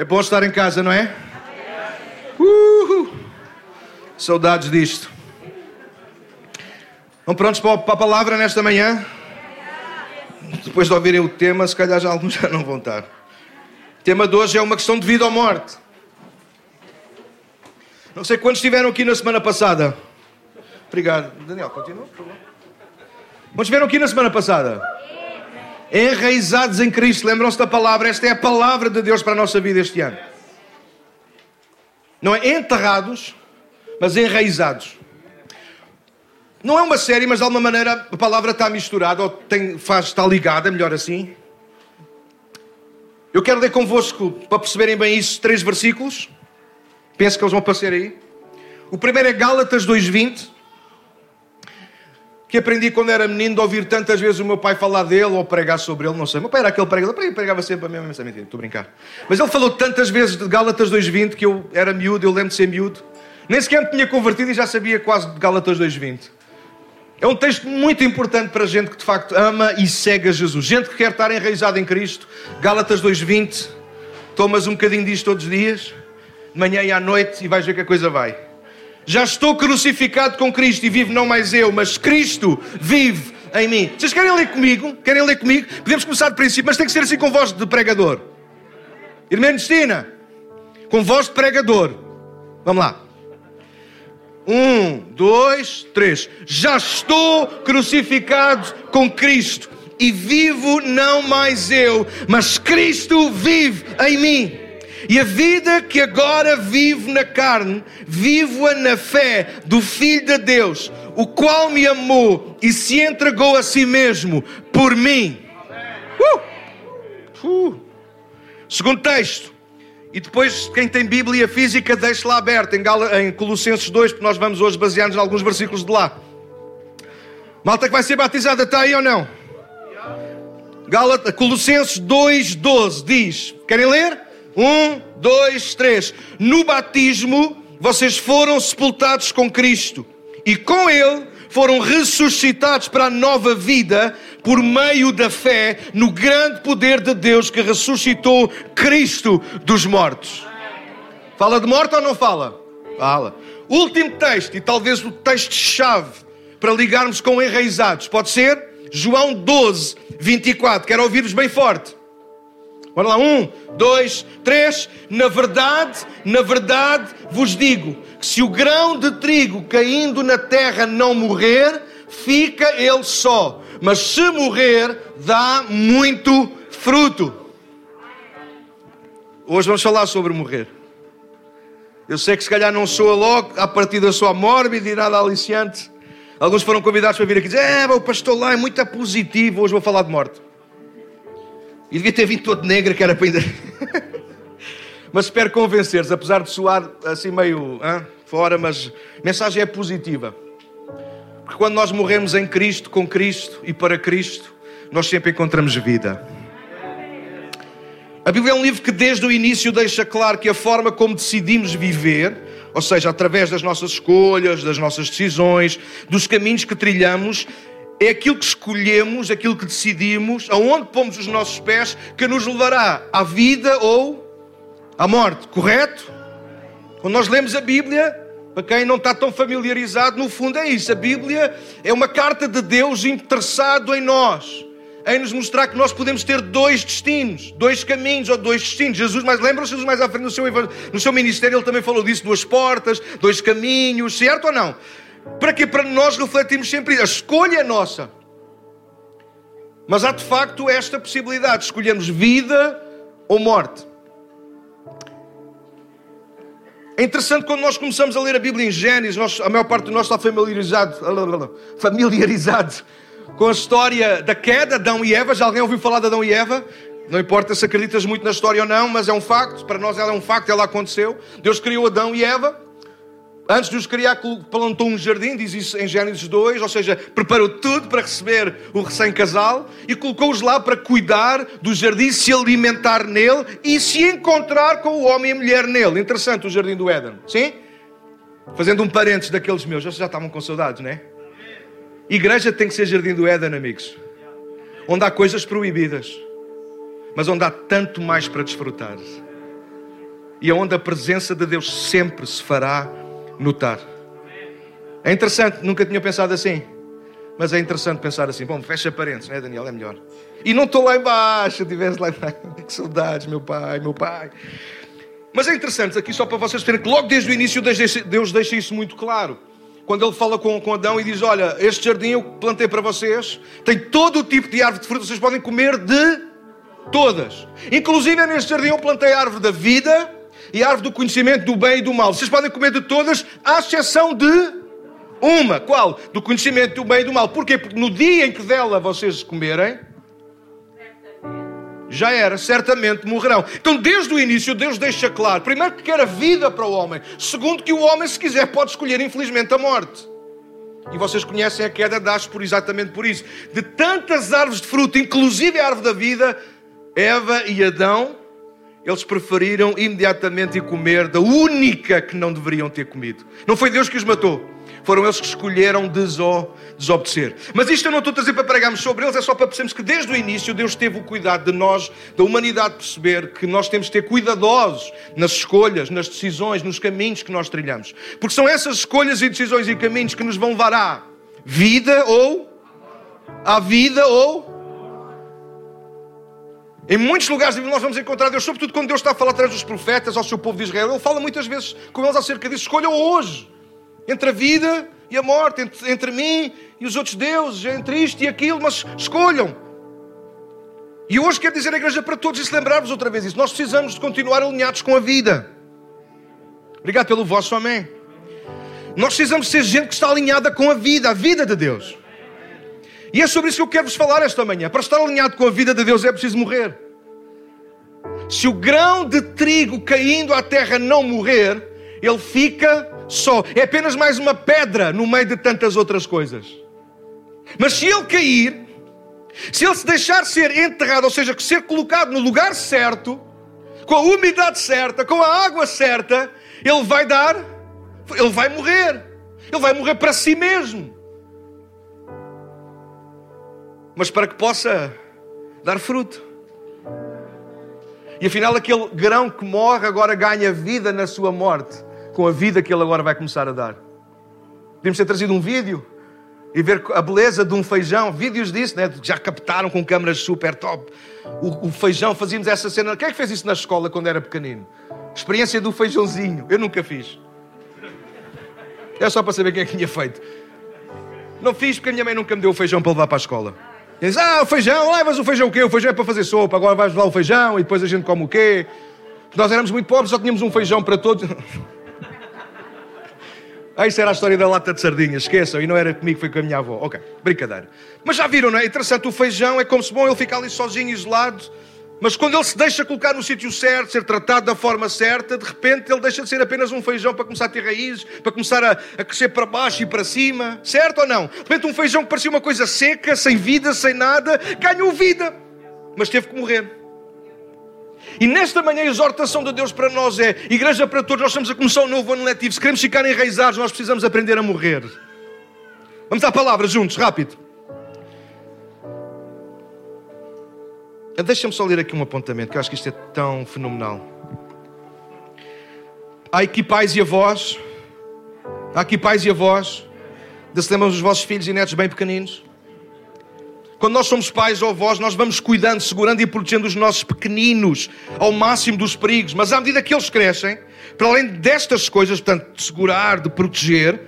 É bom estar em casa, não é? Uhul. Saudades disto. Estão prontos para a palavra nesta manhã? Depois de ouvirem o tema, se calhar já alguns já não vão estar. O tema de hoje é uma questão de vida ou morte. Não sei quantos estiveram aqui na semana passada. Obrigado. Daniel, continua, por favor. Quantos estiveram aqui na semana passada? Enraizados em Cristo, lembram-se da palavra. Esta é a palavra de Deus para a nossa vida este ano. Não é enterrados, mas enraizados. Não é uma série, mas de alguma maneira a palavra está misturada, ou está ligada, melhor assim. Eu quero ler convosco, para perceberem bem isso, 3 versículos. Penso que eles vão aparecer aí. O primeiro é Gálatas 2:20. Que aprendi quando era menino de ouvir tantas vezes o meu pai falar dele ou pregar sobre ele, não sei. Meu pai era aquele pregador, pregava sempre a mesma mensagem. Mentira, estou a brincar. Mas ele falou tantas vezes de Gálatas 2:20 que eu era miúdo, eu lembro de ser miúdo. Nem sequer me tinha convertido e já sabia quase de Gálatas 2:20. É um texto muito importante para gente que de facto ama e segue a Jesus. Gente que quer estar enraizada em Cristo. Gálatas 2:20. Tomas um bocadinho disto todos os dias, de manhã e à noite, e vais ver que a coisa vai. Já estou crucificado com Cristo e vivo não mais eu, mas Cristo vive em mim. Vocês querem ler comigo? Querem ler comigo? Podemos começar de princípio, mas tem que ser assim com voz de pregador. Irmã Cristina, com voz de pregador. Vamos lá. 1, 2, 3. Já estou crucificado com Cristo e vivo não mais eu, mas Cristo vive em mim. E a vida que agora vivo na carne, vivo-a na fé do Filho de Deus, o qual me amou e se entregou a si mesmo por mim. Segundo texto. E depois, quem tem Bíblia física, deixe-la aberta em Colossenses 2, porque nós vamos hoje basear-nos em alguns versículos de lá. Malta que vai ser batizada, está aí ou não? Colossenses 2:12 diz, querem ler? 1, 2, 3. No batismo, vocês foram sepultados com Cristo e com Ele foram ressuscitados para a nova vida por meio da fé no grande poder de Deus que ressuscitou Cristo dos mortos. Fala de morte ou não fala? Fala. Último texto, e talvez o texto-chave para ligarmos com enraizados. Pode ser? João 12:24. Quero ouvir-vos bem forte. Bora lá, 1, 2, 3. Na verdade, vos digo que se o grão de trigo caindo na terra não morrer, fica ele só. Mas se morrer, dá muito fruto. Hoje vamos falar sobre morrer. Eu sei que se calhar não soa logo, à partida soa mórbida e nada aliciante. Alguns foram convidados para vir aqui e dizer, o pastor lá é muito positivo, hoje vou falar de morte. E devia ter vindo todo negro, que era para ainda... Mas espero convencer-vos, apesar de soar assim meio fora, mas a mensagem é positiva. Porque quando nós morremos em Cristo, com Cristo e para Cristo, nós sempre encontramos vida. A Bíblia é um livro que desde o início deixa claro que a forma como decidimos viver, ou seja, através das nossas escolhas, das nossas decisões, dos caminhos que trilhamos, é aquilo que escolhemos, aquilo que decidimos, aonde pomos os nossos pés, que nos levará à vida ou à morte, correto? Quando nós lemos a Bíblia, para quem não está tão familiarizado, no fundo é isso. A Bíblia é uma carta de Deus interessado em nós, em nos mostrar que nós podemos ter 2 destinos, 2 caminhos ou 2 destinos. Jesus, mas lembram-se, Jesus mais à frente no seu ministério, ele também falou disso, 2 portas, 2 caminhos, certo ou não? Para quê? Para nós refletirmos sempre. A escolha é nossa. Mas há de facto esta possibilidade. Escolhemos vida ou morte. É interessante quando nós começamos a ler a Bíblia em Gênesis. A maior parte de nós está familiarizado com a história da queda, Adão e Eva. Já alguém ouviu falar de Adão e Eva? Não importa se acreditas muito na história ou não, mas é um facto. Para nós ela é um facto, ela aconteceu. Deus criou Adão e Eva. Antes de os criar, plantou um jardim, diz isso em Gênesis 2, ou seja, preparou tudo para receber o recém-casal e colocou-os lá para cuidar do jardim, se alimentar nele e se encontrar com o homem e a mulher nele. Interessante o jardim do Éden, sim? Fazendo um parênteses daqueles meus, vocês já estavam com saudades, não é? Igreja tem que ser jardim do Éden, amigos. Onde há coisas proibidas, mas onde há tanto mais para desfrutar. e onde a presença de Deus sempre se fará notar. É interessante, nunca tinha pensado assim, mas é interessante pensar assim. Bom, fecha parênteses, não é, Daniel? É melhor. E não estou lá embaixo, estivesse lá embaixo. Que saudades, meu pai. Mas é interessante, aqui só para vocês verem que logo desde o início Deus deixa isso muito claro. Quando Ele fala com Adão e diz, olha, este jardim eu plantei para vocês, tem todo o tipo de árvore de fruto, vocês podem comer de todas. Inclusive neste jardim eu plantei a árvore da vida e a árvore do conhecimento do bem e do mal. Vocês podem comer de todas, à exceção de uma. Qual? Do conhecimento do bem e do mal. Porquê? Porque no dia em que dela vocês comerem, já era, certamente morrerão. Então, desde o início, Deus deixa claro, primeiro, que quer a vida para o homem. Segundo, que o homem, se quiser, pode escolher, infelizmente, a morte. E vocês conhecem a queda da árvore exatamente por isso. De tantas árvores de fruto, inclusive a árvore da vida, Eva e Adão, eles preferiram imediatamente ir comer da única que não deveriam ter comido. Não foi Deus que os matou. Foram eles que escolheram desobedecer. Mas isto eu não estou a trazer para pregarmos sobre eles, é só para percebermos que desde o início Deus teve o cuidado de nós, da humanidade, perceber que nós temos de ter cuidadosos nas escolhas, nas decisões, nos caminhos que nós trilhamos. Porque são essas escolhas e decisões e caminhos que nos vão levar à vida ou à vida ou... Em muitos lugares nós vamos encontrar Deus, sobretudo quando Deus está a falar através dos profetas ao seu povo de Israel. Ele fala muitas vezes com eles acerca disso. Escolham hoje entre a vida e a morte, entre mim e os outros deuses, entre isto e aquilo, mas escolham. E hoje quero dizer à igreja para todos, e se lembrarmos outra vez isso, nós precisamos de continuar alinhados com a vida. Obrigado pelo vosso amém. Nós precisamos ser gente que está alinhada com a vida de Deus. E é sobre isso que eu quero vos falar esta manhã. Para estar alinhado com a vida de Deus é preciso morrer. Se o grão de trigo caindo à terra não morrer, ele fica só. É apenas mais uma pedra no meio de tantas outras coisas. Mas se ele cair, se ele se deixar ser enterrado, ou seja, ser colocado no lugar certo, com a umidade certa, com a água certa, ele vai morrer. Ele vai morrer para si mesmo. Mas para que possa dar fruto. E afinal, aquele grão que morre agora ganha vida na sua morte, com a vida que ele agora vai começar a dar. Podíamos ter trazido um vídeo e ver a beleza de um feijão. Vídeos disso, né? Já captaram com câmaras super top. O feijão, fazíamos essa cena. Quem é que fez isso na escola quando era pequenino? Experiência do feijãozinho. Eu nunca fiz. É só para saber quem é que tinha feito. Não fiz porque a minha mãe nunca me deu o feijão para levar para a escola. Diz, o feijão, levas o feijão o quê? O feijão é para fazer sopa, agora vais levar o feijão e depois a gente come o quê? Nós éramos muito pobres, só tínhamos um feijão para todos. Isso era a história da lata de sardinhas, esqueçam, e não era comigo, foi com a minha avó. Ok, brincadeira. Mas já viram, não é? Interessante, o feijão é como se, bom, ele fica ali sozinho, isolado, mas quando ele se deixa colocar no sítio certo, ser tratado da forma certa, de repente ele deixa de ser apenas um feijão para começar a ter raízes, para começar a crescer para baixo e para cima. Certo ou não? De repente um feijão que parecia uma coisa seca, sem vida, sem nada, ganhou vida, mas teve que morrer. E nesta manhã a exortação de Deus para nós é, igreja para todos, nós estamos a começar um novo ano letivo. Se queremos ficar enraizados, nós precisamos aprender a morrer. Vamos à palavra juntos, rápido. Deixa-me só ler aqui um apontamento, que eu acho que isto é tão fenomenal. Há aqui pais e avós, ainda se lembram dos vossos filhos e netos bem pequeninos? Quando nós somos pais ou avós, nós vamos cuidando, segurando e protegendo os nossos pequeninos ao máximo dos perigos. Mas à medida que eles crescem, para além destas coisas, portanto, de segurar, de proteger,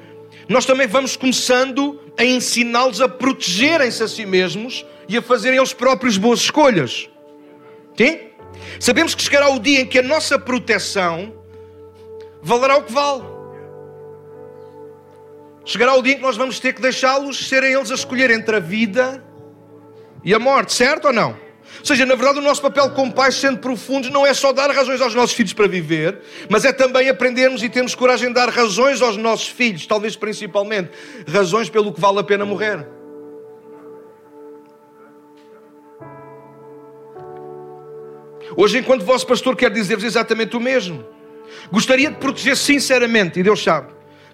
nós também vamos começando a ensiná-los a protegerem-se a si mesmos e a fazerem eles próprios boas escolhas. Sim? Sabemos que chegará o dia em que a nossa proteção valerá o que vale. Chegará o dia em que nós vamos ter que deixá-los serem eles a escolher entre a vida e a morte, certo ou não? Ou seja, na verdade o nosso papel como pais, sendo profundos, não é só dar razões aos nossos filhos para viver, mas é também aprendermos e termos coragem de dar razões aos nossos filhos, talvez principalmente, razões pelo que vale a pena morrer. Hoje, enquanto vosso pastor, quero dizer-vos exatamente o mesmo. Gostaria de proteger sinceramente, e Deus sabe,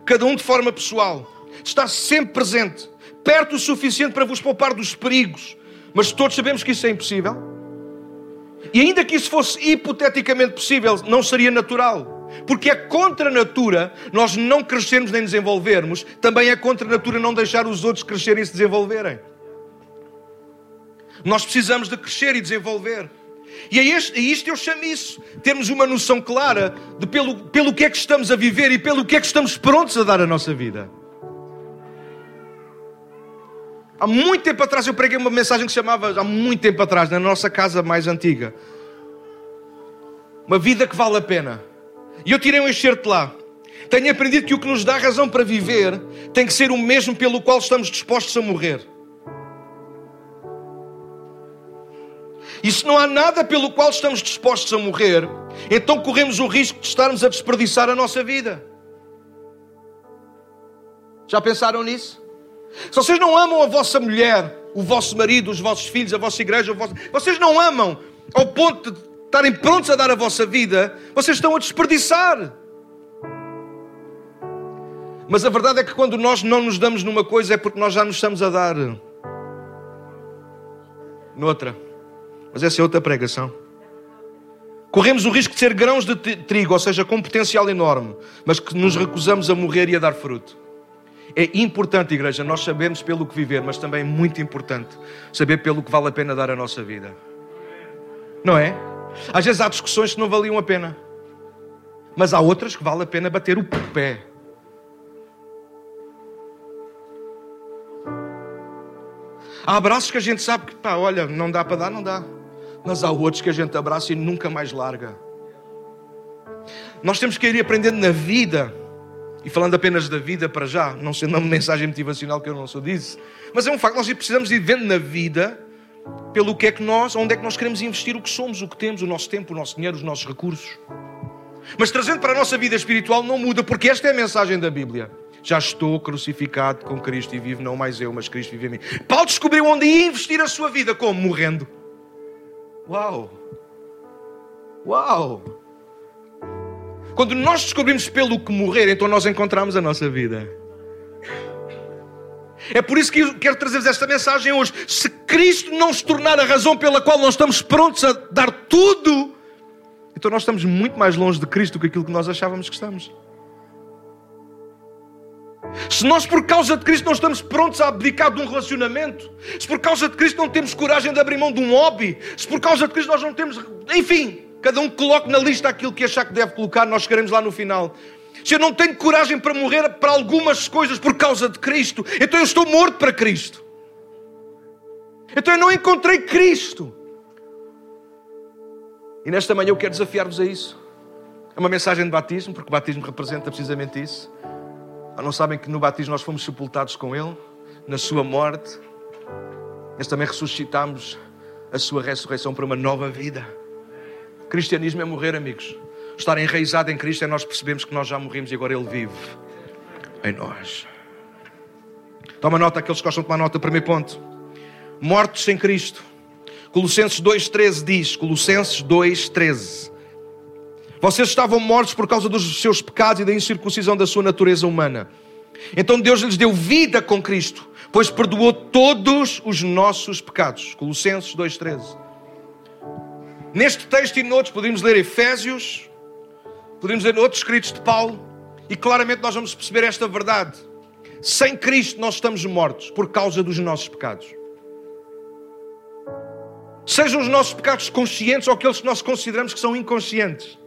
cada um de forma pessoal, está sempre presente, perto o suficiente para vos poupar dos perigos. Mas todos sabemos que isso é impossível. E ainda que isso fosse hipoteticamente possível, não seria natural. Porque é contra a natura nós não crescermos nem desenvolvermos. Também é contra a natura não deixar os outros crescerem e se desenvolverem. Nós precisamos de crescer e desenvolver. E a isto eu chamo isso. Termos uma noção clara de pelo que é que estamos a viver e pelo que é que estamos prontos a dar a nossa vida. Há muito tempo atrás eu preguei uma mensagem que chamava, há muito tempo atrás, na nossa casa mais antiga, Uma Vida que Vale a Pena. E eu tirei um excerto lá. Tenho aprendido que o que nos dá razão para viver tem que ser o mesmo pelo qual estamos dispostos a morrer. E se não há nada pelo qual estamos dispostos a morrer, então corremos o risco de estarmos a desperdiçar a nossa vida. Já pensaram nisso? Se vocês não amam a vossa mulher, o vosso marido, os vossos filhos, a vossa igreja, vocês não amam ao ponto de estarem prontos a dar a vossa vida, vocês estão a desperdiçar. Mas a verdade é que quando nós não nos damos numa coisa é porque nós já nos estamos a dar noutra. Mas essa é outra pregação. Corremos o risco de ser grãos de trigo, ou seja, com um potencial enorme, mas que nos recusamos a morrer e a dar fruto. É importante, igreja, nós sabermos pelo que viver, mas também é muito importante saber pelo que vale a pena dar a nossa vida. Não é? Às vezes há discussões que não valiam a pena, mas há outras que vale a pena bater o pé. Há abraços que a gente sabe que, olha, não dá para dar, não dá. Mas há outros que a gente abraça e nunca mais larga. Nós temos que ir aprendendo na vida, e falando apenas da vida para já, não sendo uma mensagem motivacional que eu não sou disso, mas é um facto, nós precisamos ir vendo na vida pelo que é que nós, onde é que nós queremos investir o que somos, o que temos, o nosso tempo, o nosso dinheiro, os nossos recursos. Mas trazendo para a nossa vida espiritual não muda, porque esta é a mensagem da Bíblia. Já estou crucificado com Cristo e vivo não mais eu, mas Cristo vive em mim. Paulo descobriu onde ia investir a sua vida, como? Morrendo. Uau! Quando nós descobrimos pelo que morrer, então nós encontramos a nossa vida. É por isso que eu quero trazer-vos esta mensagem hoje. Se Cristo não se tornar a razão pela qual nós estamos prontos a dar tudo, então nós estamos muito mais longe de Cristo do que aquilo que nós achávamos que estamos. Se nós por causa de Cristo não estamos prontos a abdicar de um relacionamento, se por causa de Cristo não temos coragem de abrir mão de um hobby, se por causa de Cristo nós não temos... Enfim, cada um coloque na lista aquilo que achar que deve colocar, nós chegaremos lá no final. Se eu não tenho coragem para morrer para algumas coisas por causa de Cristo, então eu estou morto para Cristo. Então eu não encontrei Cristo. E nesta manhã eu quero desafiar-vos a isso. É uma mensagem de batismo, porque o batismo representa precisamente isso. Não sabem que no batismo nós fomos sepultados com Ele, na sua morte. Nós também ressuscitámos a sua ressurreição para uma nova vida. Cristianismo é morrer, amigos. Estar enraizado em Cristo é nós percebemos que nós já morrimos e agora Ele vive em nós. Toma nota, aqueles que gostam de tomar nota, primeiro ponto. Mortos sem Cristo. Colossenses 2,13 diz, Colossenses 2,13. Vocês estavam mortos por causa dos seus pecados e da incircuncisão da sua natureza humana. Então Deus lhes deu vida com Cristo, pois perdoou todos os nossos pecados. Colossenses 2,13. Neste texto e noutros podemos ler Efésios, podemos ler outros escritos de Paulo, e claramente nós vamos perceber esta verdade. Sem Cristo nós estamos mortos por causa dos nossos pecados. Sejam os nossos pecados conscientes ou aqueles que nós consideramos que são inconscientes.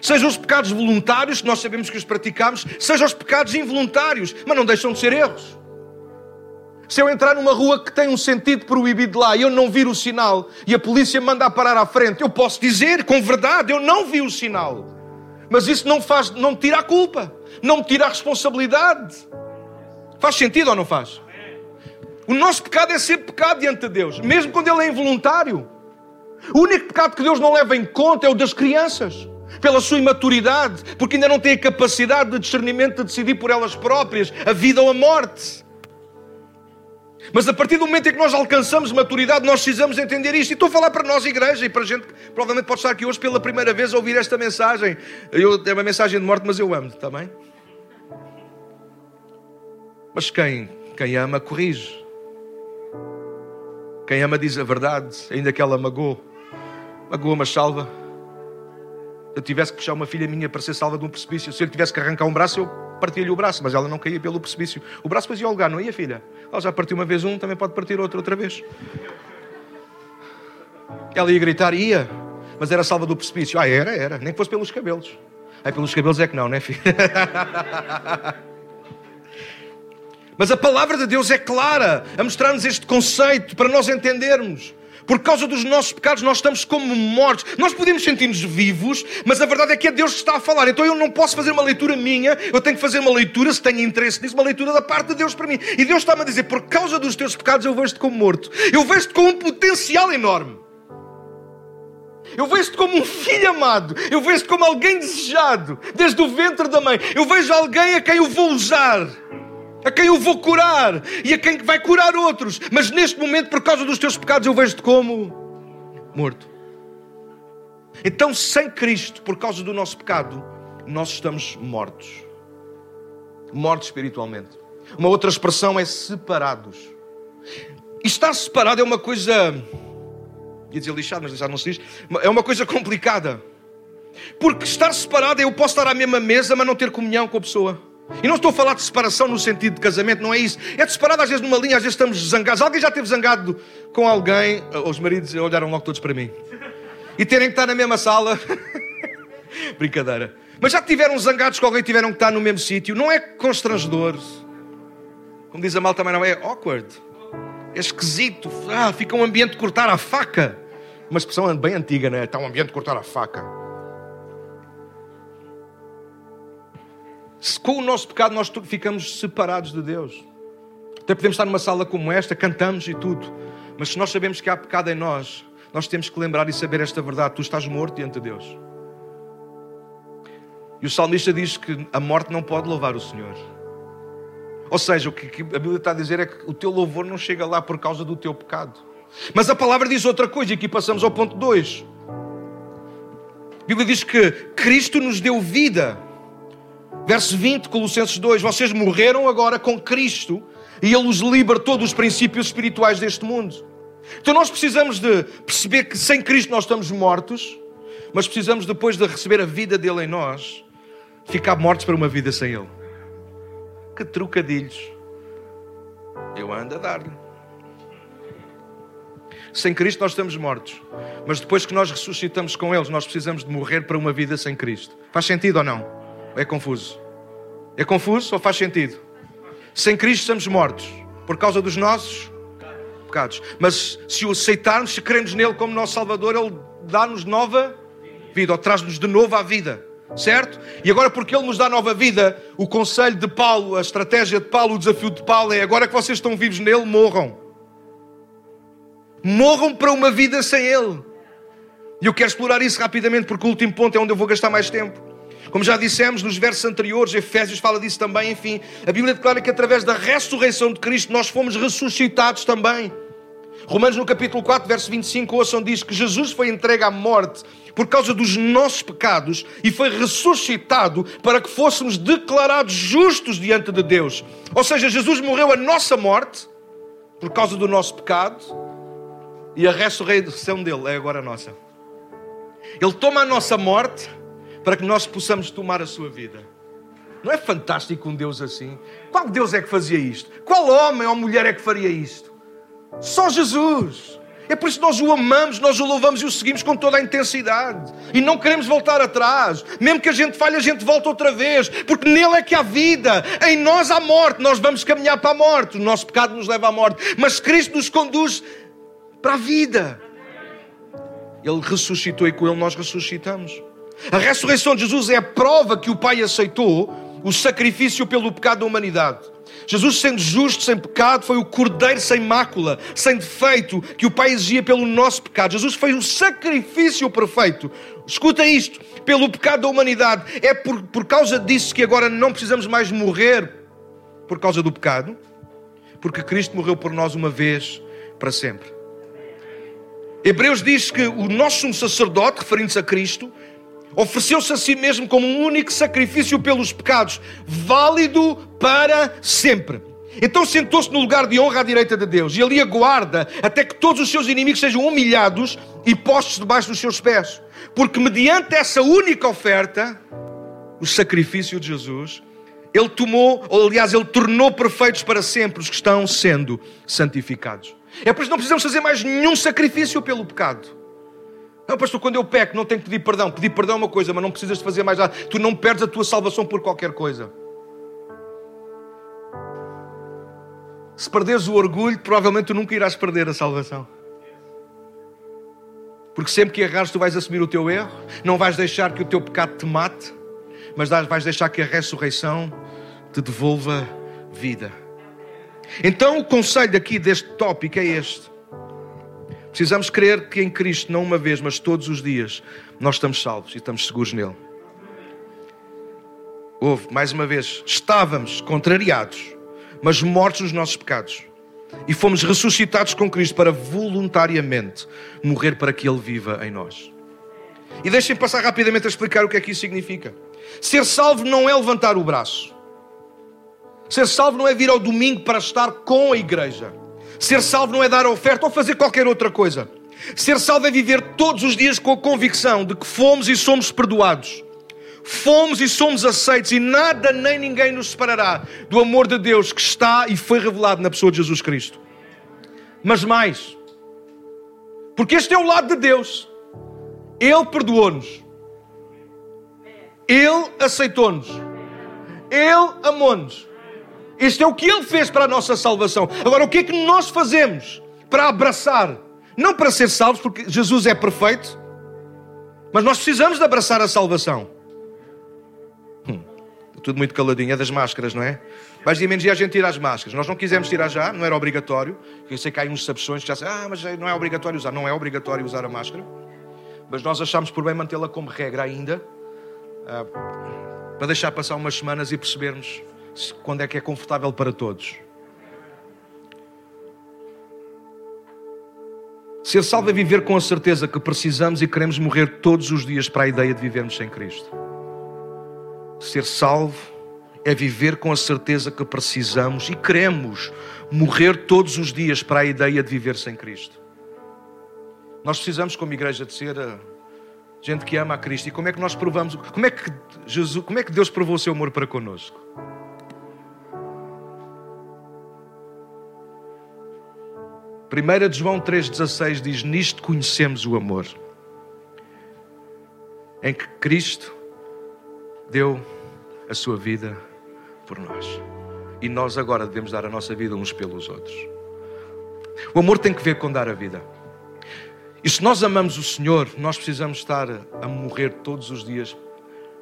Sejam os pecados voluntários, que nós sabemos que os praticamos, sejam os pecados involuntários, mas não deixam de ser erros. Se eu entrar numa rua que tem um sentido proibido lá e eu não vir o sinal e a polícia me mandar parar à frente, eu posso dizer com verdade, eu não vi o sinal. Mas isso não me tira a culpa, não me tira a responsabilidade. Faz sentido ou não faz? O nosso pecado é ser pecado diante de Deus, mesmo quando ele é involuntário. O único pecado que Deus não leva em conta é o das crianças. Pela sua imaturidade, porque ainda não têm a capacidade de discernimento de decidir por elas próprias a vida ou a morte. Mas a partir do momento em que nós alcançamos maturidade, nós precisamos entender isto. E estou a falar para nós, igreja, e para a gente que provavelmente pode estar aqui hoje pela primeira vez a ouvir esta mensagem. É uma mensagem de morte, mas eu amo, está bem? Mas quem ama, corrige. Quem ama diz a verdade, ainda que ela magoe. magoa-me a salva. Eu tivesse que puxar uma filha minha para ser salva de um precipício. Se eu tivesse que arrancar um braço, eu partia-lhe o braço, mas ela não caía pelo precipício. O braço fazia o lugar, não ia, filha? Ela já partiu uma vez um, também pode partir outro outra vez. Ela ia gritar, ia, mas era salva do precipício. Ah, era, nem que fosse pelos cabelos. Ah, pelos cabelos é que não, né, filha? Mas a palavra de Deus é clara a mostrar-nos este conceito para nós entendermos. Por causa dos nossos pecados, nós estamos como mortos. Nós podemos sentir-nos vivos, mas a verdade é que é Deus que está a falar. Então eu não posso fazer uma leitura minha, eu tenho que fazer uma leitura, se tenho interesse nisso, uma leitura da parte de Deus para mim. E Deus está-me a dizer, por causa dos teus pecados eu vejo-te como morto. Eu vejo-te com um potencial enorme. Eu vejo-te como um filho amado. Eu vejo-te como alguém desejado, desde o ventre da mãe. Eu vejo alguém a quem eu vou usar, a quem eu vou curar e a quem vai curar outros. Mas neste momento, por causa dos teus pecados, eu vejo-te como morto. Então, sem Cristo, por causa do nosso pecado, nós estamos mortos. Mortos espiritualmente. Uma outra expressão é separados. E estar separado é uma coisa... ia dizer lixado, mas lixado não se diz. É uma coisa complicada. Porque estar separado é eu posso estar à mesma mesa, mas não ter comunhão com a pessoa. E não estou a falar de separação no sentido de casamento, não é isso. É de separado, às vezes numa linha, às vezes estamos zangados. Alguém já esteve zangado com alguém? Os maridos olharam logo todos para mim. E terem que estar na mesma sala. Brincadeira. Mas já tiveram zangados com alguém e tiveram que estar no mesmo sítio. Não é constrangedor. Como diz a malta, também não é awkward. É esquisito. Ah, fica um ambiente de cortar a faca. Uma expressão bem antiga, não é? Está um ambiente de cortar a faca. Com o nosso pecado nós ficamos separados de Deus. Até podemos estar numa sala como esta, cantamos e tudo. Mas se nós sabemos que há pecado em nós, nós temos que lembrar e saber esta verdade. Tu estás morto diante de Deus. E o salmista diz que a morte não pode louvar o Senhor. Ou seja, o que a Bíblia está a dizer é que o teu louvor não chega lá por causa do teu pecado. Mas a palavra diz outra coisa e aqui passamos ao ponto 2. A Bíblia diz que Cristo nos deu vida. Verso 20, Colossenses 2. Vocês morreram agora com Cristo e Ele os libertou dos princípios espirituais deste mundo. Então nós precisamos de perceber que sem Cristo nós estamos mortos, mas precisamos depois de receber a vida dEle em nós, ficar mortos para uma vida sem Ele. Que trocadilhos. Eu ando a dar-lhe. Sem Cristo nós estamos mortos, mas depois que nós ressuscitamos com Ele, nós precisamos de morrer para uma vida sem Cristo. Faz sentido ou não? É confuso. É confuso ou faz sentido? Sem Cristo estamos mortos por causa dos nossos pecados. Mas se o aceitarmos, se cremos nele como nosso Salvador, Ele dá-nos nova vida, ou traz-nos de novo à vida. Certo? E agora porque Ele nos dá nova vida, o conselho de Paulo, a estratégia de Paulo, o desafio de Paulo é: agora que vocês estão vivos nele, morram. Morram para uma vida sem Ele. E eu quero explorar isso rapidamente porque o último ponto é onde eu vou gastar mais tempo. Como já dissemos nos versos anteriores, Efésios fala disso também, enfim. A Bíblia declara que através da ressurreição de Cristo nós fomos ressuscitados também. Romanos no capítulo 4, verso 25, ouçam, diz que Jesus foi entregue à morte por causa dos nossos pecados e foi ressuscitado para que fôssemos declarados justos diante de Deus. Ou seja, Jesus morreu a nossa morte por causa do nosso pecado e a ressurreição dele é agora a nossa. Ele toma a nossa morte para que nós possamos tomar a sua vida. Não é fantástico um Deus assim? Qual Deus é que fazia isto? Qual homem ou mulher é que faria isto? Só Jesus. É por isso que nós o amamos, nós o louvamos e o seguimos com toda a intensidade. E não queremos voltar atrás. Mesmo que a gente falhe, a gente volta outra vez. Porque nele é que há vida. Em nós há morte. Nós vamos caminhar para a morte. O nosso pecado nos leva à morte. Mas Cristo nos conduz para a vida. Ele ressuscitou e com ele nós ressuscitamos. A ressurreição de Jesus é a prova que o Pai aceitou o sacrifício pelo pecado da humanidade. Jesus, sendo justo, sem pecado, foi o cordeiro sem mácula, sem defeito, que o Pai exigia pelo nosso pecado. Jesus foi o sacrifício perfeito. Escuta isto, pelo pecado da humanidade. É por causa disso que agora não precisamos mais morrer por causa do pecado, porque Cristo morreu por nós uma vez para sempre. Hebreus diz que o nosso sumo sacerdote, referindo-se a Cristo, ofereceu-se a si mesmo como um único sacrifício pelos pecados, válido para sempre. Então sentou-se no lugar de honra à direita de Deus e ali aguarda até que todos os seus inimigos sejam humilhados e postos debaixo dos seus pés. Porque mediante essa única oferta, o sacrifício de Jesus, Ele tomou, ou aliás, Ele tornou perfeitos para sempre os que estão sendo santificados. É por isso que não precisamos fazer mais nenhum sacrifício pelo pecado. Não, pastor, quando eu peco não tenho que pedir perdão. Pedir perdão é uma coisa, mas não precisas de fazer mais nada. Tu não perdes a tua salvação por qualquer coisa. Se perderes o orgulho, provavelmente tu nunca irás perder a salvação. Porque sempre que errares tu vais assumir o teu erro, não vais deixar que o teu pecado te mate, mas vais deixar que a ressurreição te devolva vida. Então o conselho aqui deste tópico é este: precisamos crer que em Cristo, não uma vez, mas todos os dias, nós estamos salvos e estamos seguros nele. Houve, mais uma vez, estávamos contrariados, mas mortos nos nossos pecados, e fomos ressuscitados com Cristo para voluntariamente morrer para que Ele viva em nós. E deixem-me passar rapidamente a explicar o que é que isso significa. Ser salvo não é levantar o braço. Ser salvo não é vir ao domingo para estar com a igreja. Ser salvo não é dar a oferta ou fazer qualquer outra coisa. Ser salvo é viver todos os dias com a convicção de que fomos e somos perdoados. Fomos e somos aceitos e nada nem ninguém nos separará do amor de Deus que está e foi revelado na pessoa de Jesus Cristo. Mas mais, porque este é o lado de Deus. Ele perdoou-nos. Ele aceitou-nos. Ele amou-nos. Este é o que Ele fez para a nossa salvação. Agora, o que é que nós fazemos para abraçar? Não para ser salvos, porque Jesus é perfeito, mas nós precisamos de abraçar a salvação. Tudo muito caladinho, é das máscaras, não é? Mais e menos, e a gente tira as máscaras. Nós não quisemos tirar já, não era obrigatório. Eu sei que há uns sabichões que já dizem, mas não é obrigatório usar. Não é obrigatório usar a máscara. Mas nós achámos por bem mantê-la como regra ainda, para deixar passar umas semanas e percebermos quando é que é confortável para todos. Ser salvo é viver com a certeza que precisamos e queremos morrer todos os dias para a ideia de vivermos sem Cristo. Ser salvo é viver com a certeza que precisamos e queremos morrer todos os dias para a ideia de viver sem Cristo. Nós precisamos, como igreja, de ser gente que ama a Cristo. E como é que nós provamos? Como é que Deus provou o seu amor para connosco? Primeira de João 3,16 diz: nisto conhecemos o amor, em que Cristo deu a sua vida por nós. E nós agora devemos dar a nossa vida uns pelos outros. O amor tem que ver com dar a vida. E se nós amamos o Senhor, nós precisamos estar a morrer todos os dias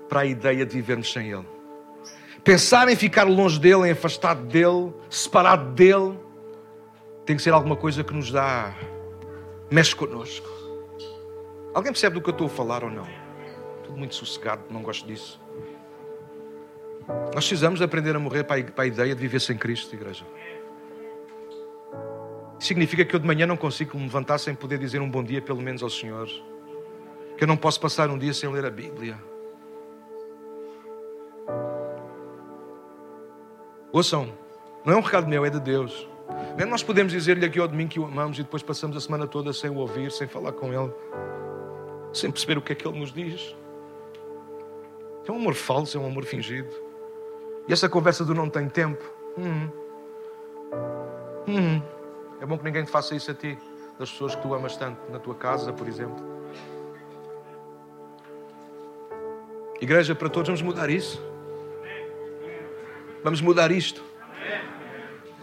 para a ideia de vivermos sem Ele. Pensar em ficar longe dEle, em afastar dEle, separado dEle, tem que ser alguma coisa que nos dá... mexe connosco. Alguém percebe do que eu estou a falar ou não? Tudo muito sossegado, não gosto disso. Nós precisamos aprender a morrer para a ideia de viver sem Cristo, igreja. Significa que eu de manhã não consigo me levantar sem poder dizer um bom dia, pelo menos ao Senhor. Que eu não posso passar um dia sem ler a Bíblia. Ouçam, não é um recado meu, é de Deus. Nem nós podemos dizer-lhe aqui ao domingo que o amamos e depois passamos a semana toda sem o ouvir, sem falar com Ele, sem perceber o que é que Ele nos diz. É um amor falso, é um amor fingido. E essa conversa do não tem tempo. É bom que ninguém te faça isso a ti, das pessoas que tu amas tanto, na tua casa, por exemplo. Igreja, para todos vamos mudar isso. Vamos mudar isto.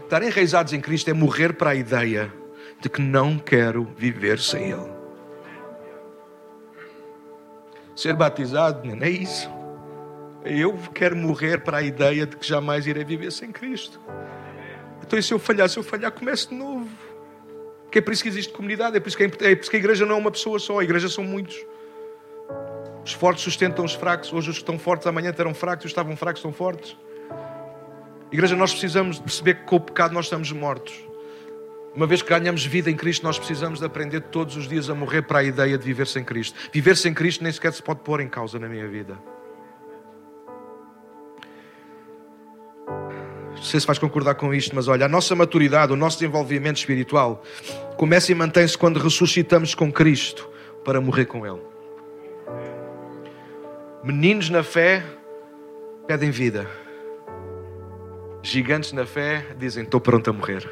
Estar enraizados em Cristo é morrer para a ideia de que não quero viver sem Ele. Ser batizado, não é isso. Eu quero morrer para a ideia de que jamais irei viver sem Cristo. Então, e se eu falhar, começo de novo. Porque é por isso que existe comunidade, é por isso que a igreja não é uma pessoa só, a igreja são muitos. Os fortes sustentam os fracos, hoje os que estão fortes amanhã terão fracos, os que estavam fracos estão fortes. Igreja, nós precisamos de perceber que com o pecado nós estamos mortos. Uma vez que ganhamos vida em Cristo, nós precisamos de aprender todos os dias a morrer para a ideia de viver sem Cristo. Viver sem Cristo nem sequer se pode pôr em causa na minha vida. sei se vais concordar com isto, mas olha, a nossa maturidade, o nosso desenvolvimento espiritual começa e mantém-se quando ressuscitamos com Cristo para morrer com Ele. Meninos na fé pedem vida. Gigantes na fé dizem, estou pronto a morrer.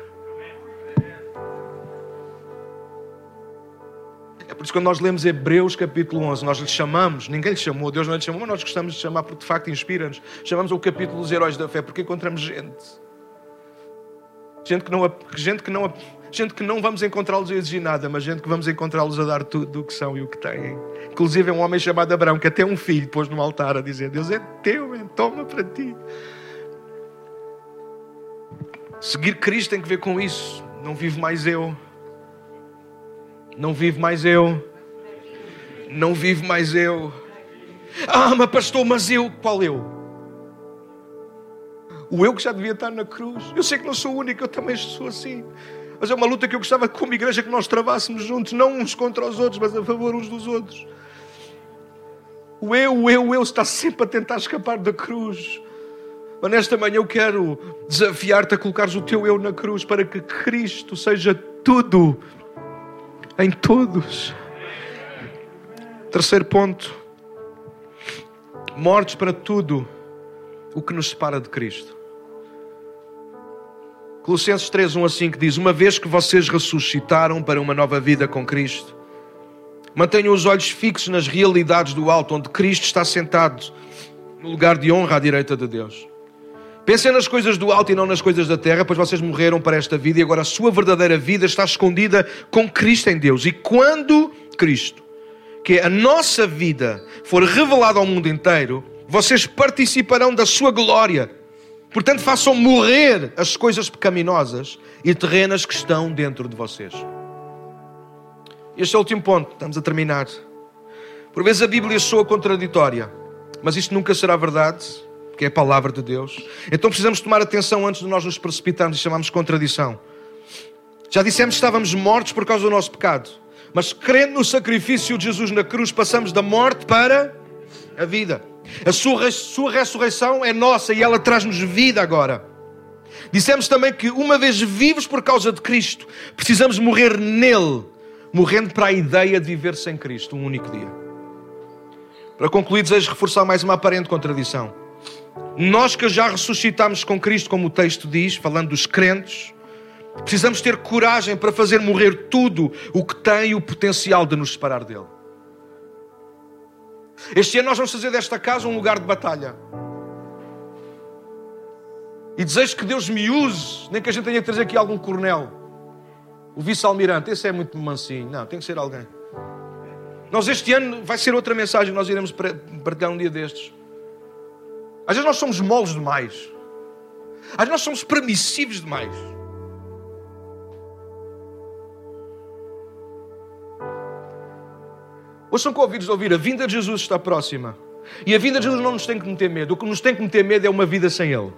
É por isso que quando nós lemos Hebreus capítulo 11, nós lhe chamamos, ninguém lhe chamou, Deus não lhe chamou, mas nós gostamos de chamar porque de facto inspira-nos. Chamamos o capítulo dos heróis da fé porque encontramos gente que não vamos encontrá-los a exigir nada, mas gente que vamos encontrá-los a dar tudo o que são e o que têm. Inclusive um homem chamado Abraão, que até um filho pôs no altar a dizer, Deus é teu, toma para ti. Seguir Cristo tem que ver com isso. Não vivo mais eu. Não vivo mais eu. Ah, mas pastor, mas eu? Qual eu? O eu que já devia estar na cruz. Eu sei que não sou o único, eu também sou assim. Mas é uma luta que eu gostava como igreja que nós travássemos juntos, não uns contra os outros, mas a favor uns dos outros. O eu está sempre a tentar escapar da cruz. Mas nesta manhã eu quero desafiar-te a colocares o teu eu na cruz para que Cristo seja tudo em todos. Terceiro ponto. Mortos para tudo o que nos separa de Cristo. Colossenses 3:1-5 diz, uma vez que vocês ressuscitaram para uma nova vida com Cristo, mantenham os olhos fixos nas realidades do alto, onde Cristo está sentado no lugar de honra à direita de Deus. Pensem nas coisas do alto e não nas coisas da terra, pois vocês morreram para esta vida e agora a sua verdadeira vida está escondida com Cristo em Deus. E quando Cristo, que é a nossa vida, for revelado ao mundo inteiro, vocês participarão da sua glória. Portanto, façam morrer as coisas pecaminosas e terrenas que estão dentro de vocês. Este é o último ponto. Estamos a terminar. Por vezes a Bíblia soa contraditória, mas isto nunca será verdade, porque é a palavra de Deus. Então precisamos tomar atenção antes de nós nos precipitarmos e chamarmos contradição. Já dissemos que estávamos mortos por causa do nosso pecado, mas crendo no sacrifício de Jesus na cruz, passamos da morte para a vida. A sua ressurreição é nossa e ela traz-nos vida agora. Dissemos também que uma vez vivos por causa de Cristo, precisamos morrer nele, morrendo para a ideia de viver sem Cristo um único dia. Para concluir, desejo reforçar mais uma aparente contradição. Nós que já ressuscitámos com Cristo, como o texto diz, falando dos crentes, precisamos ter coragem para fazer morrer tudo o que tem o potencial de nos separar dele. Este ano nós vamos fazer desta casa um lugar de batalha. E desejo que Deus me use, nem que a gente tenha que trazer aqui algum coronel. O vice-almirante, esse é muito mansinho. Não, tem que ser alguém. Nós este ano, vai ser outra mensagem, nós iremos partilhar um dia destes. Às vezes nós somos moles demais. Às vezes nós somos permissivos demais. Hoje são convidados a ouvir, a vinda de Jesus está próxima. E a vinda de Jesus não nos tem que meter medo. O que nos tem que meter medo é uma vida sem Ele.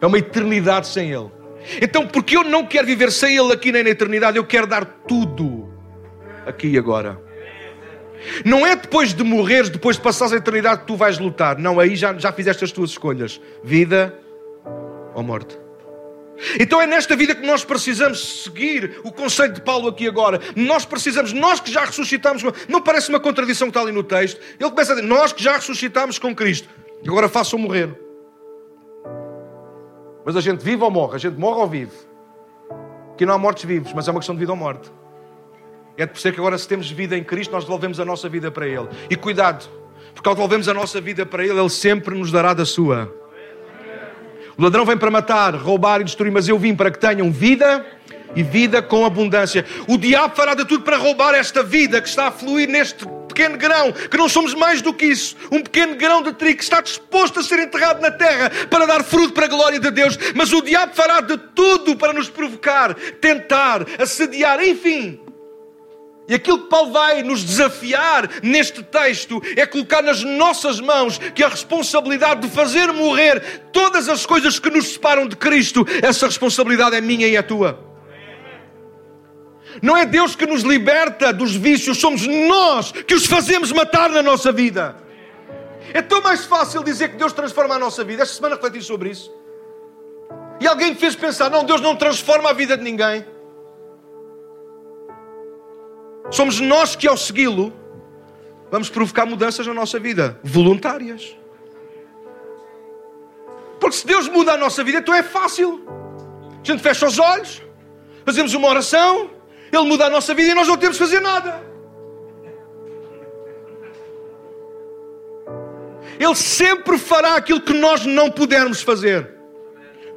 É uma eternidade sem Ele. Então, porque eu não quero viver sem Ele aqui nem na eternidade, eu quero dar tudo aqui e agora. Não é depois de morreres, depois de passares a eternidade que tu vais lutar. Não, aí já fizeste as tuas escolhas. Vida ou morte. Então é nesta vida que nós precisamos seguir o conselho de Paulo aqui agora. Nós precisamos, nós que já ressuscitámos. Não parece uma contradição que está ali no texto? Ele começa a dizer, nós que já ressuscitámos com Cristo. Agora façam morrer. Mas a gente vive ou morre? A gente morre ou vive? Aqui não há mortes vivos, mas é uma questão de vida ou morte. É por ser que agora, se temos vida em Cristo, nós devolvemos a nossa vida para Ele. E cuidado, porque ao devolvemos a nossa vida para Ele, Ele sempre nos dará da sua. O ladrão vem para matar, roubar e destruir, mas eu vim para que tenham vida e vida com abundância. O diabo fará de tudo para roubar esta vida que está a fluir neste pequeno grão, que não somos mais do que isso. Um pequeno grão de trigo que está disposto a ser enterrado na terra para dar fruto para a glória de Deus. Mas o diabo fará de tudo para nos provocar, tentar, assediar, enfim. E aquilo que Paulo vai nos desafiar neste texto é colocar nas nossas mãos que a responsabilidade de fazer morrer todas as coisas que nos separam de Cristo, essa responsabilidade é minha e é tua. Não é Deus que nos liberta dos vícios, somos nós que os fazemos matar na nossa vida. É tão mais fácil dizer que Deus transforma a nossa vida. Esta semana refleti sobre isso. E alguém te fez pensar, não, Deus não transforma a vida de ninguém. Somos nós que, ao segui-lo, vamos provocar mudanças na nossa vida, voluntárias. Porque se Deus muda a nossa vida, então é fácil. A gente fecha os olhos, fazemos uma oração, Ele muda a nossa vida e nós não temos que fazer nada. Ele sempre fará aquilo que nós não pudermos fazer.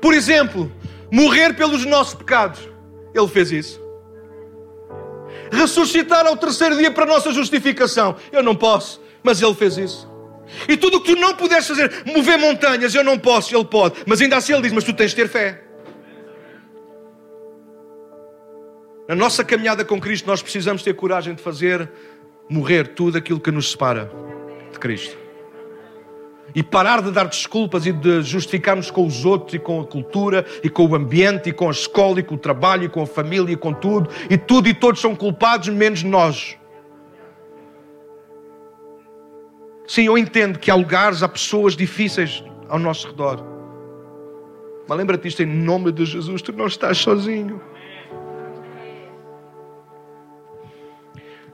Por exemplo, morrer pelos nossos pecados. Ele fez isso. Ressuscitar ao terceiro dia para a nossa justificação. Eu não posso, mas Ele fez isso. E tudo o que tu não puderes fazer, mover montanhas, eu não posso, Ele pode. Mas ainda assim Ele diz, mas tu tens de ter fé. Na nossa caminhada com Cristo, nós precisamos ter coragem de fazer morrer tudo aquilo que nos separa de Cristo. E parar de dar desculpas e de justificarmos com os outros e com a cultura e com o ambiente e com a escola e com o trabalho e com a família e com tudo. E tudo e todos são culpados, menos nós. Sim, eu entendo que há lugares, há pessoas difíceis ao nosso redor. Mas lembra-te disto, em nome de Jesus, tu não estás sozinho.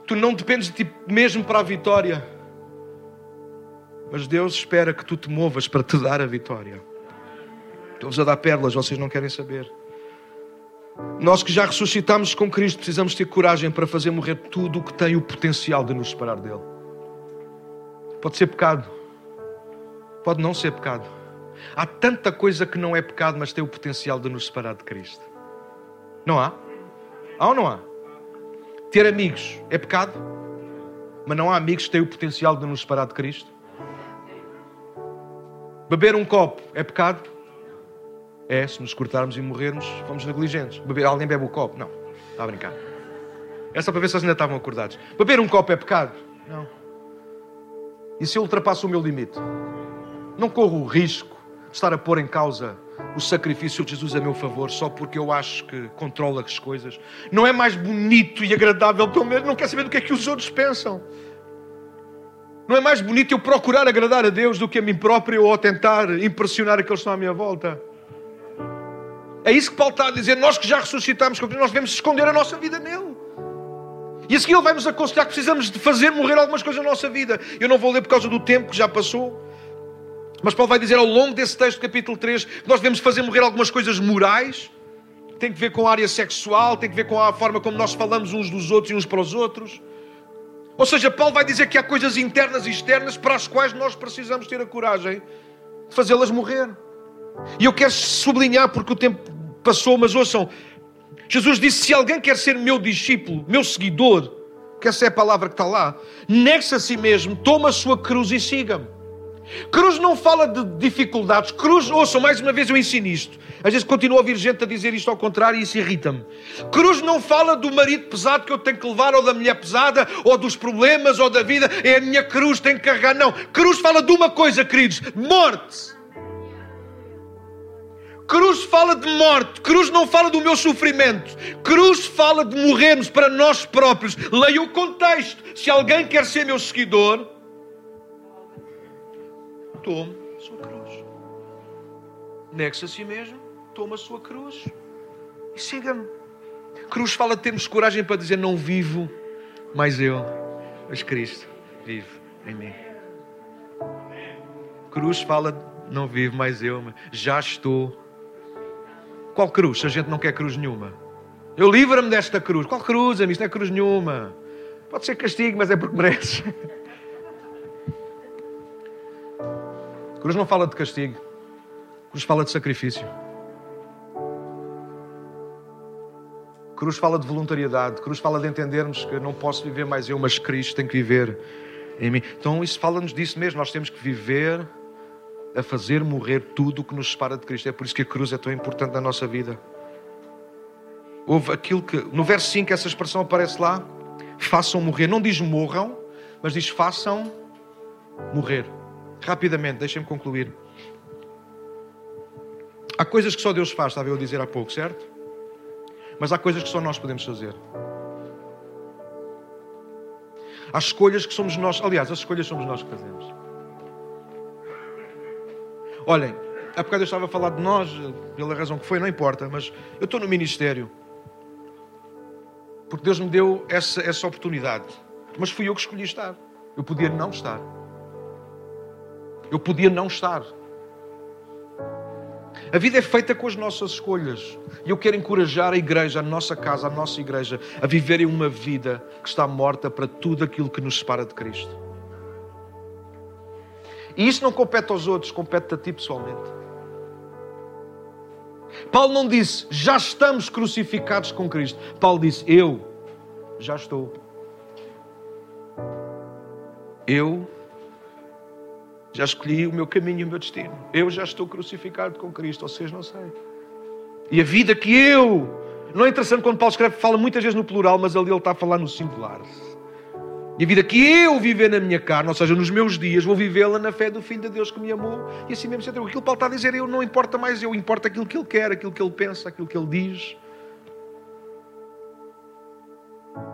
Tu não dependes de ti mesmo para a vitória. Mas Deus espera que tu te movas para te dar a vitória. Estou-vos a dar pérolas, vocês não querem saber. Nós que já ressuscitamos com Cristo, precisamos ter coragem para fazer morrer tudo o que tem o potencial de nos separar dEle. Pode ser pecado. Pode não ser pecado. Há tanta coisa que não é pecado, mas tem o potencial de nos separar de Cristo. Não há? Há ou não há? Ter amigos é pecado? Mas não há amigos que têm o potencial de nos separar de Cristo? Beber um copo é pecado? É, se nos cortarmos e morrermos, fomos negligentes. Alguém bebe o copo? Não. Está a brincar. É só para ver se eles ainda estavam acordados. Beber um copo é pecado? Não. E se eu ultrapasso o meu limite? Não corro o risco de estar a pôr em causa o sacrifício de Jesus a meu favor só porque eu acho que controla as coisas. Não é mais bonito e agradável, pelo menos não quero saber do que é que os outros pensam. Não é mais bonito eu procurar agradar a Deus do que a mim próprio ou tentar impressionar aqueles que estão à minha volta. É isso que Paulo está a dizer. Nós que já ressuscitamos, nós devemos esconder a nossa vida nele. E a seguir Ele vai nos aconselhar que precisamos de fazer morrer algumas coisas na nossa vida. Eu não vou ler por causa do tempo que já passou. Mas Paulo vai dizer ao longo desse texto, capítulo 3, que nós devemos fazer morrer algumas coisas morais. Tem que ver com a área sexual, tem que ver com a forma como nós falamos uns dos outros e uns para os outros. Ou seja, Paulo vai dizer que há coisas internas e externas para as quais nós precisamos ter a coragem de fazê-las morrer. E eu quero sublinhar, porque o tempo passou, mas ouçam... Jesus disse, se alguém quer ser meu discípulo, meu seguidor, que essa é a palavra que está lá, negue-se a si mesmo, toma a sua cruz e siga-me. Cruz não fala de dificuldades. Cruz, ouçam, mais uma vez eu ensino isto. Às vezes continua a ouvir gente a dizer isto ao contrário e isso irrita-me. Cruz não fala do marido pesado que eu tenho que levar, ou da mulher pesada, ou dos problemas, ou da vida. É a minha cruz, tenho que carregar. Não. Cruz fala de uma coisa, queridos, morte. Cruz fala de morte. Cruz não fala do meu sofrimento. Cruz fala de morrermos para nós próprios. Leia o contexto. Se alguém quer ser meu seguidor, tome a sua cruz. Negue-se a si mesmo, toma a sua cruz e siga-me. Cruz fala de termos coragem para dizer, não vivo mais eu, mas Cristo vive em mim. Cruz fala de não vivo mais eu, mas já estou... Qual cruz? Se a gente não quer cruz nenhuma. Eu livro-me desta cruz. Qual cruz, amigo? Isto não é cruz nenhuma. Pode ser castigo, mas é porque merece. Cruz não fala de castigo. Cruz fala de sacrifício. Cruz fala de voluntariedade. Cruz fala de entendermos que não posso viver mais eu, mas Cristo tem que viver em mim. Então isso fala-nos disso mesmo. Nós temos que viver... a fazer morrer tudo o que nos separa de Cristo. É por isso que a cruz é tão importante na nossa vida. Houve aquilo que... No verso 5, essa expressão aparece lá. Façam morrer. Não diz morram, mas diz façam morrer. Rapidamente, deixem-me concluir. Há coisas que só Deus faz, estava eu a dizer há pouco, certo? Mas há coisas que só nós podemos fazer. Há escolhas que somos nós... Aliás, as escolhas somos nós que fazemos. Olhem, Há bocado eu estava a falar de nós, pela razão que foi, não importa, mas eu estou no ministério. Porque Deus me deu essa oportunidade. Mas fui eu que escolhi estar. Eu podia não estar. Eu podia não estar. A vida é feita com as nossas escolhas. E eu quero encorajar a igreja, a nossa casa, a nossa igreja, a viverem uma vida que está morta para tudo aquilo que nos separa de Cristo. E isso não compete aos outros, compete a ti pessoalmente. Paulo não disse, já estamos crucificados com Cristo. Paulo disse, eu já estou. Eu já escolhi o meu caminho e o meu destino. Eu já estou crucificado com Cristo. Vocês não sei. E a vida que eu... Não é interessante quando Paulo escreve, fala muitas vezes no plural, mas ali ele está a falar no singular. E a vida que eu viver na minha carne, ou seja, nos meus dias, vou vivê-la na fé do Filho de Deus que me amou. E assim mesmo se entregou. Aquilo que Paulo está a dizer, eu não importa mais eu, importa aquilo que ele quer, aquilo que ele pensa, aquilo que ele diz.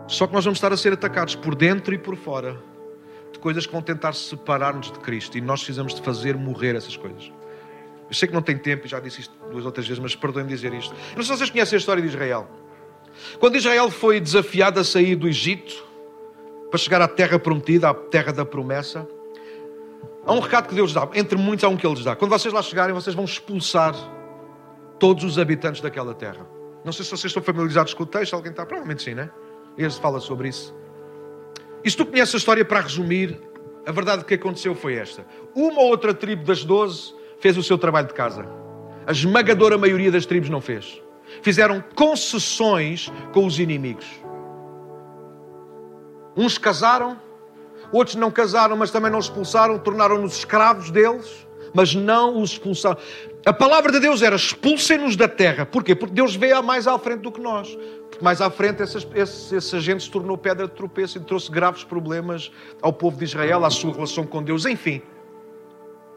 Só que nós vamos estar a ser atacados por dentro e por fora de coisas que vão tentar separar-nos de Cristo. E nós precisamos de fazer morrer essas coisas. Eu sei que não tem tempo, já disse isto 2 ou 3 vezes, mas perdoem-me dizer isto. Não sei se vocês conhecem a história de Israel. Quando Israel foi desafiado a sair do Egito, para chegar à terra prometida, à terra da promessa, há um recado que Deus dá. Entre muitos, há um que Ele lhes dá. Quando vocês lá chegarem, vocês vão expulsar todos os habitantes daquela terra. Não sei se vocês estão familiarizados com o texto. Alguém está? Provavelmente sim, não é? Ele fala sobre isso. E se tu conheces a história, para resumir, a verdade que aconteceu foi esta. Uma ou outra tribo das 12 fez o seu trabalho de casa. A esmagadora maioria das tribos não fez. Fizeram concessões com os inimigos. Uns casaram, outros não casaram, mas também não os expulsaram, tornaram-nos escravos deles, mas não os expulsaram. A palavra de Deus era, expulsem-nos da terra. Porquê? Porque Deus veio mais à frente do que nós. Porque mais à frente essa gente se tornou pedra de tropeço e trouxe graves problemas ao povo de Israel, à sua relação com Deus, enfim.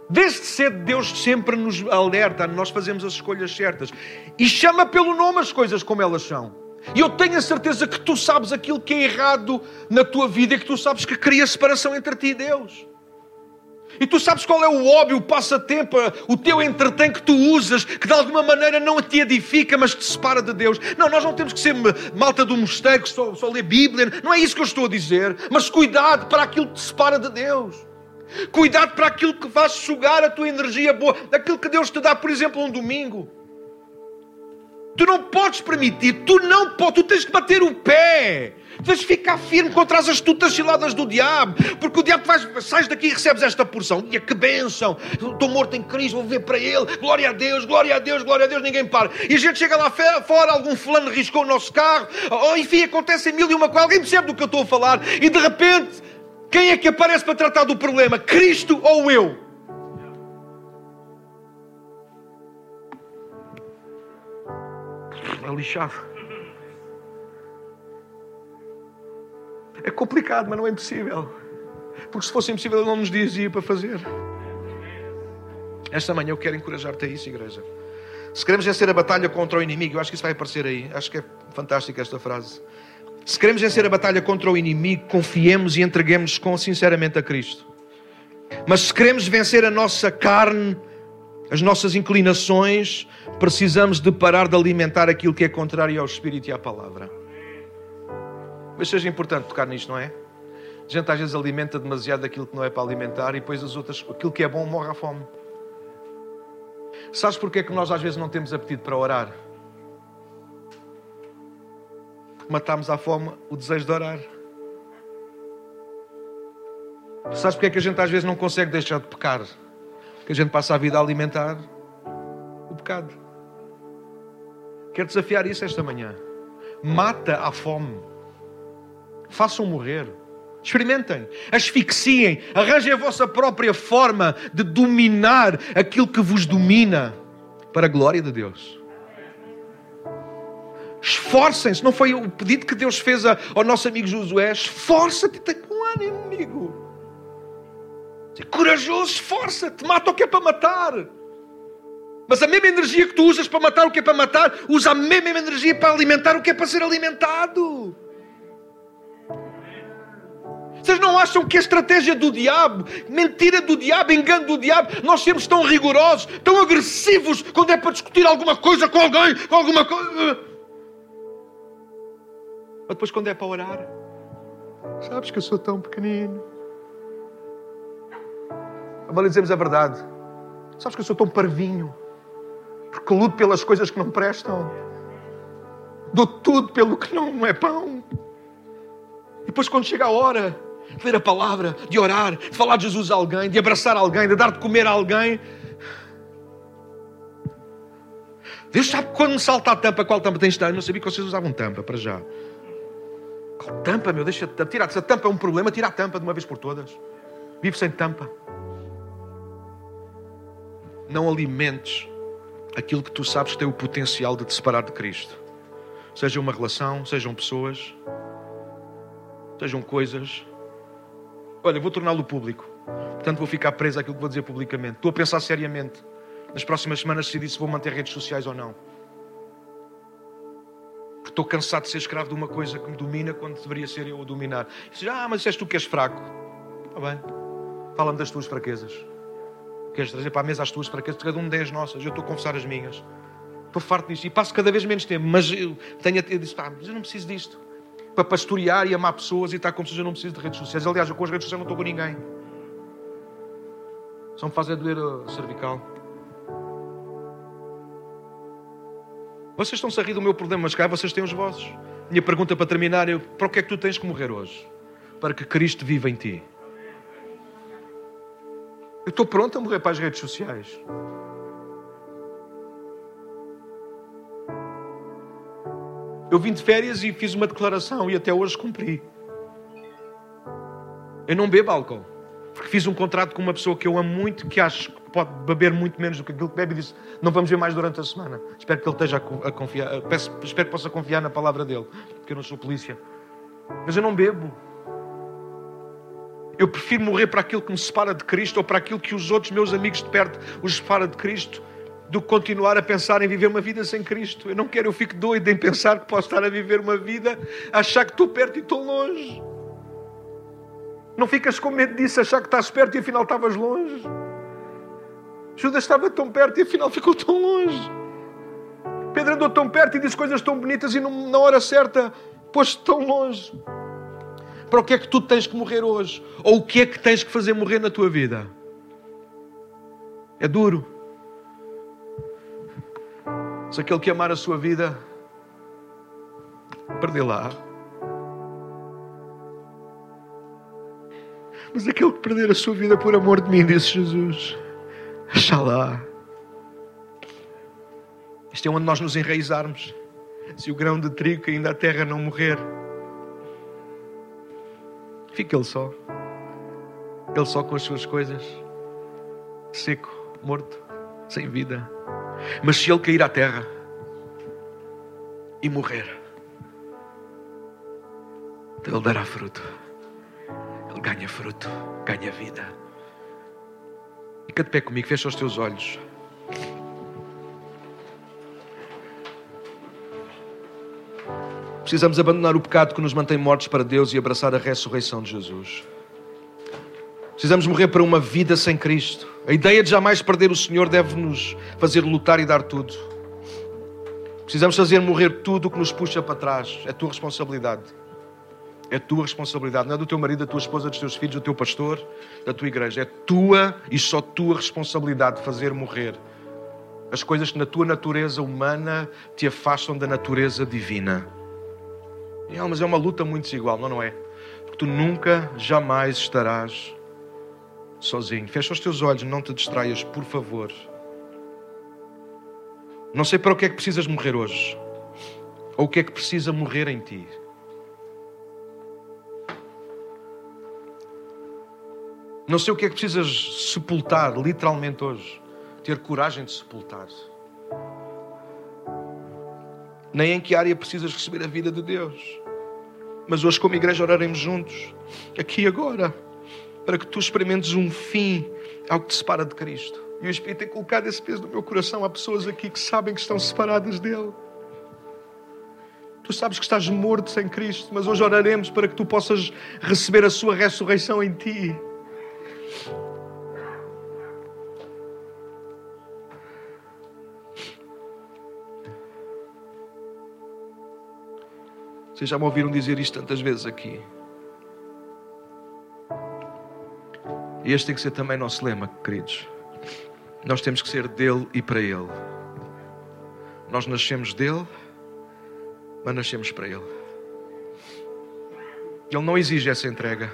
Desde cedo Deus sempre nos alerta, nós fazemos as escolhas certas. E chama pelo nome as coisas como elas são. E eu tenho a certeza que tu sabes aquilo que é errado na tua vida e que tu sabes que cria separação entre ti e Deus. E tu sabes qual é o óbvio, o passatempo, o teu entretém que tu usas, que de alguma maneira não te edifica, mas te separa de Deus. Não, nós não temos que ser malta do mosteiro que só lê Bíblia. Não é isso que eu estou a dizer. Mas cuidado para aquilo que te separa de Deus. Cuidado para aquilo que faz sugar a tua energia boa. Aquilo que Deus te dá, por exemplo, um domingo. Tu não podes permitir, tu tens que bater o pé, tu tens que ficar firme contra as astutas ciladas do diabo, porque o diabo sais daqui e recebes esta porção. E que bênção, estou morto em Cristo, vou viver para Ele, glória a Deus, glória a Deus, glória a Deus, ninguém para. E a gente chega lá fora, algum fulano riscou o nosso carro, enfim, acontece mil e uma coisa, alguém percebe do que eu estou a falar, e de repente, quem é que aparece para tratar do problema, Cristo ou eu? É lixado. É complicado, mas não é impossível. Porque se fosse impossível, Ele não nos dizia para fazer. Esta manhã eu quero encorajar-te a isso, igreja. Se queremos vencer a batalha contra o inimigo, eu acho que isso vai aparecer aí. Acho que é fantástica esta frase. Se queremos vencer a batalha contra o inimigo, confiemos e entreguemos com sinceramente a Cristo. Mas se queremos vencer a nossa carne, as nossas inclinações, precisamos de parar de alimentar aquilo que é contrário ao Espírito e à Palavra. Mas seja importante tocar nisto, não é? A gente às vezes alimenta demasiado aquilo que não é para alimentar e depois as outras, aquilo que é bom morre à fome. Sabes porquê que nós às vezes não temos apetite para orar? Porque matámos à fome o desejo de orar. Sabes porquê que a gente às vezes não consegue deixar de pecar? Que a gente passa a vida a alimentar o pecado. Quero desafiar isso esta manhã. Mata a fome. Façam morrer. Experimentem. Asfixiem. Arranjem a vossa própria forma de dominar aquilo que vos domina para a glória de Deus. Esforcem-se. Não foi o pedido que Deus fez ao nosso amigo Josué? Esforça-te. Tem com ânimo, amigo. Corajoso, esforça-te, mata o que é para matar. Mas a mesma energia que tu usas para matar o que é para matar, usa a mesma energia para alimentar o que é para ser alimentado. Vocês não acham que a estratégia do diabo, mentira do diabo, engano do diabo, nós sermos tão rigorosos, tão agressivos, quando é para discutir alguma coisa com alguém, com alguma coisa... Mas depois quando é para orar, sabes que eu sou tão pequenino. Agora lhe dizemos a verdade. Sabes que eu sou tão parvinho, porque luto pelas coisas que não prestam. Dou tudo pelo que não é pão. E depois quando chega a hora de ler a palavra, de orar, de falar de Jesus a alguém, de abraçar alguém, de dar de comer a alguém. Deus sabe quando me salta a tampa, qual tampa tens de dar. Eu não sabia que vocês usavam tampa, para já. Qual tampa, meu? Deixa de tirar. Se a tampa é um problema, tira a tampa de uma vez por todas. Vive sem tampa. Não alimentes aquilo que tu sabes que tem o potencial de te separar de Cristo. Seja uma relação, sejam pessoas, sejam coisas. Olha, vou torná-lo público. Portanto, vou ficar preso àquilo que vou dizer publicamente. Estou a pensar seriamente. Nas próximas semanas decidi se vou manter redes sociais ou não. Porque estou cansado de ser escravo de uma coisa que me domina quando deveria ser eu a dominar. E dizes, mas és tu que és fraco. Está bem. Fala-me das tuas fraquezas. Queres trazer para a mesa as tuas fraquezas? Cada um 10 nossas. Eu estou a confessar as minhas. Estou farto disto. E passo cada vez menos tempo. Mas eu não preciso disto. Para pastorear e amar pessoas e estar com pessoas, eu não preciso de redes sociais. Aliás, eu com as redes sociais não estou com ninguém. Só me faz é doer a cervical. Vocês estão-se a rir do meu problema, mas cá vocês têm os vossos. Minha pergunta para terminar é, para o que é que tu tens que morrer hoje? Para que Cristo viva em ti. Eu estou pronto a morrer para as redes sociais. Eu vim de férias e fiz uma declaração e até hoje cumpri. Eu não bebo álcool. Porque fiz um contrato com uma pessoa que eu amo muito, que acho que pode beber muito menos do que aquilo que bebe, e disse, não vamos ver mais durante a semana. Espero que ele esteja a confiar, espero que possa confiar na palavra dele, porque eu não sou polícia. Mas eu não bebo. Eu prefiro morrer para aquilo que me separa de Cristo ou para aquilo que os outros meus amigos de perto os separa de Cristo, do que continuar a pensar em viver uma vida sem Cristo. Eu não quero, eu fico doido em pensar que posso estar a viver uma vida, achar que estou perto e estou longe. Não ficas com medo disso, achar que estás perto e afinal estavas longe. Judas estava tão perto e afinal ficou tão longe. Pedro andou tão perto e disse coisas tão bonitas e na hora certa pôs-te tão longe. Para o que é que tu tens que morrer hoje? Ou o que é que tens que fazer morrer na tua vida? É duro. Se aquele que amar a sua vida, perdê-la. Mas aquele que perder a sua vida por amor de mim, disse Jesus, Xalá. Isto é onde nós nos enraizarmos. Se o grão de trigo que ainda a terra não morrer, fica ele só. Ele só com as suas coisas. Seco, morto, sem vida. Mas se ele cair à terra e morrer, então ele dará fruto. Ganha fruto, ganha vida. Fica de pé comigo, fecha os teus olhos. Precisamos abandonar o pecado que nos mantém mortos para Deus e abraçar a ressurreição de Jesus. Precisamos morrer para uma vida sem Cristo. A ideia de jamais perder o Senhor deve-nos fazer lutar e dar tudo. Precisamos fazer morrer tudo o que nos puxa para trás. É tua responsabilidade. É tua responsabilidade. Não é do teu marido, da tua esposa, dos teus filhos, do teu pastor, da tua igreja. É tua e só tua responsabilidade de fazer morrer as coisas que na tua natureza humana te afastam da natureza divina. Mas é uma luta muito desigual, não é? Porque tu nunca, jamais estarás sozinho. Fecha os teus olhos, não te distraias, por favor. Não sei para o que é que precisas morrer hoje. Ou o que é que precisa morrer em ti. Não sei o que é que precisas sepultar, literalmente hoje. Ter coragem de sepultar. Nem em que área precisas receber a vida de Deus. Mas hoje, como igreja, oraremos juntos, aqui e agora, para que tu experimentes um fim ao que te separa de Cristo. E o Espírito tem colocado esse peso no meu coração. Há pessoas aqui que sabem que estão separadas dEle. Tu sabes que estás morto sem Cristo, mas hoje oraremos para que tu possas receber a sua ressurreição em ti. Vocês já me ouviram dizer isto tantas vezes aqui. E este tem que ser também nosso lema, queridos. Nós temos que ser dele e para ele. Nós nascemos dele, mas nascemos para ele. Ele não exige essa entrega,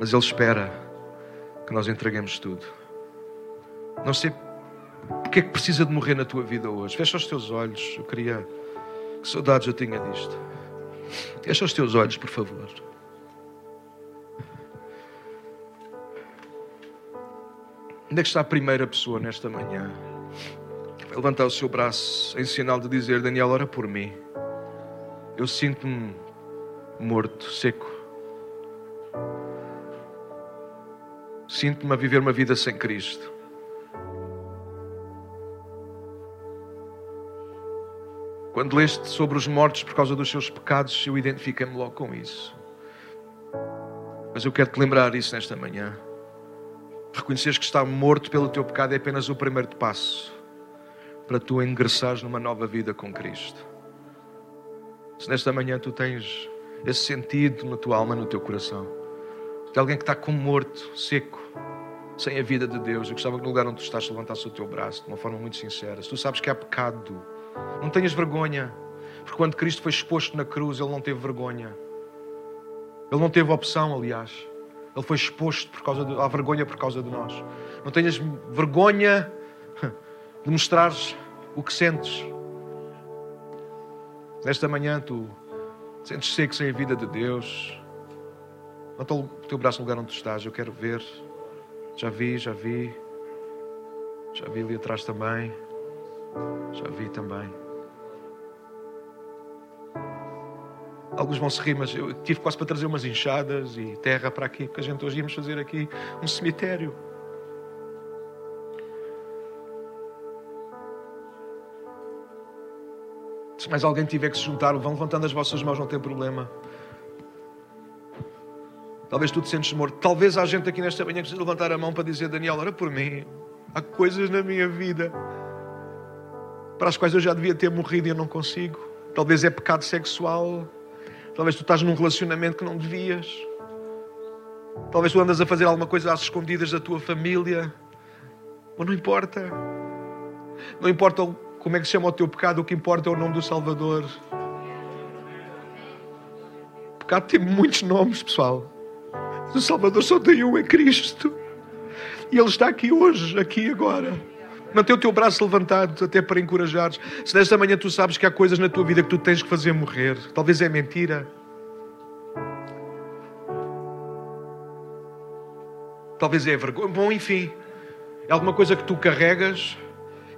mas ele espera que nós entreguemos tudo. Não sei o que é que precisa de morrer na tua vida hoje. Fecha os teus olhos. Eu queria... Que saudades eu tinha disto. Fecha os teus olhos, por favor. Onde é que está a primeira pessoa nesta manhã? Vai levantar o seu braço em sinal de dizer: Daniel, ora por mim. Eu sinto-me morto, seco. Sinto-me a viver uma vida sem Cristo. Quando leste sobre os mortos por causa dos seus pecados, eu identifiquei-me logo com isso. Mas eu quero-te lembrar isso nesta manhã. Reconheceres que estar morto pelo teu pecado é apenas o primeiro passo para tu ingressares numa nova vida com Cristo. Se nesta manhã tu tens esse sentido na tua alma, no teu coração, de alguém que está como morto, seco, sem a vida de Deus, eu gostava que no lugar onde tu estás levantasse o teu braço de uma forma muito sincera. Se tu sabes que há pecado, não tenhas vergonha, porque quando Cristo foi exposto na cruz, Ele não teve vergonha. Ele não teve opção, aliás. Ele foi exposto à vergonha por causa de nós. Não tenhas vergonha de mostrares o que sentes. Nesta manhã tu sentes seco sem a vida de Deus. Levanta o teu braço no lugar onde tu estás. Eu quero ver. Já vi. Já vi ali atrás também. Alguns vão se rir, mas eu tive quase para trazer umas enxadas e terra para aqui, porque a gente hoje íamos fazer aqui um cemitério. Se mais alguém tiver que se juntar, vão levantando as vossas mãos, não tem problema. Talvez tu te sentes morto. Talvez há gente aqui nesta manhã que precisa levantar a mão para dizer: Daniel, ora por mim. Há coisas na minha vida para as quais eu já devia ter morrido e eu não consigo. Talvez é pecado sexual. Talvez tu estás num relacionamento que não devias. Talvez tu andas a fazer alguma coisa às escondidas da tua família. Mas não importa. Não importa como é que se chama o teu pecado. O que importa é o nome do Salvador. O pecado tem muitos nomes, pessoal. O Salvador só tem um, é Cristo. E Ele está aqui hoje, aqui agora. Mantém o teu braço levantado até para encorajares. Se nesta manhã tu sabes que há coisas na tua vida que tu tens que fazer morrer, talvez é mentira, talvez é vergonha, bom, enfim, é alguma coisa que tu carregas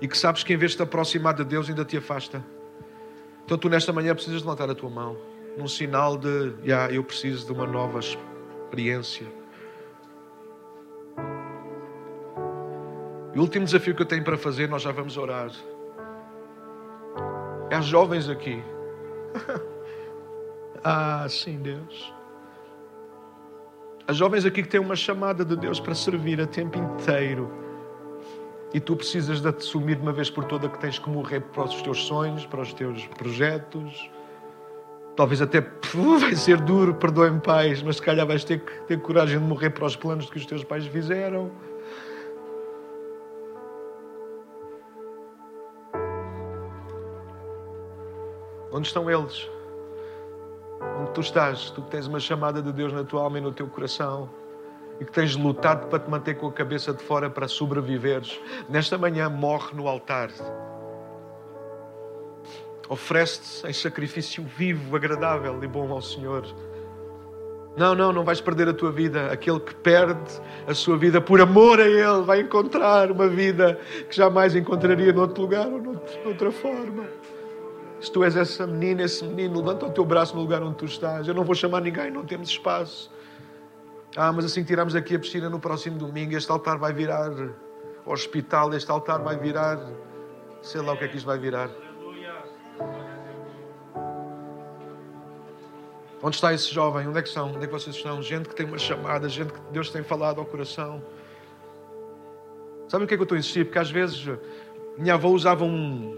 e que sabes que em vez de te aproximar de Deus ainda te afasta. Então tu nesta manhã precisas levantar a tua mão num sinal de eu preciso de uma nova experiência. E o último desafio que eu tenho para fazer, nós já vamos orar. É aos jovens aqui. Sim, Deus. Há jovens aqui que têm uma chamada de Deus para servir a tempo inteiro. E tu precisas de assumir de uma vez por toda que tens que morrer para os teus sonhos, para os teus projetos. Talvez até vai ser duro, perdoem-me, pais, mas se calhar vais ter que ter coragem de morrer para os planos que os teus pais fizeram. Onde estão eles? Onde tu estás? Tu que tens uma chamada de Deus na tua alma e no teu coração e que tens lutado para te manter com a cabeça de fora para sobreviveres. Nesta manhã, morre no altar. Oferece-te em sacrifício vivo, agradável e bom ao Senhor. Não vais perder a tua vida. Aquele que perde a sua vida por amor a Ele vai encontrar uma vida que jamais encontraria noutro lugar ou noutra forma. Se tu és essa menina, esse menino, levanta o teu braço no lugar onde tu estás. Eu não vou chamar ninguém, não temos espaço. Mas assim que tirarmos daqui a piscina no próximo domingo, este altar vai virar hospital, este altar vai virar... Sei lá o que é que isto vai virar. Onde está esse jovem? Onde é que estão? Onde é que vocês estão? Gente que tem uma chamada, gente que Deus tem falado ao coração. Sabe o que é que eu estou a insistir? Porque às vezes minha avó usava minha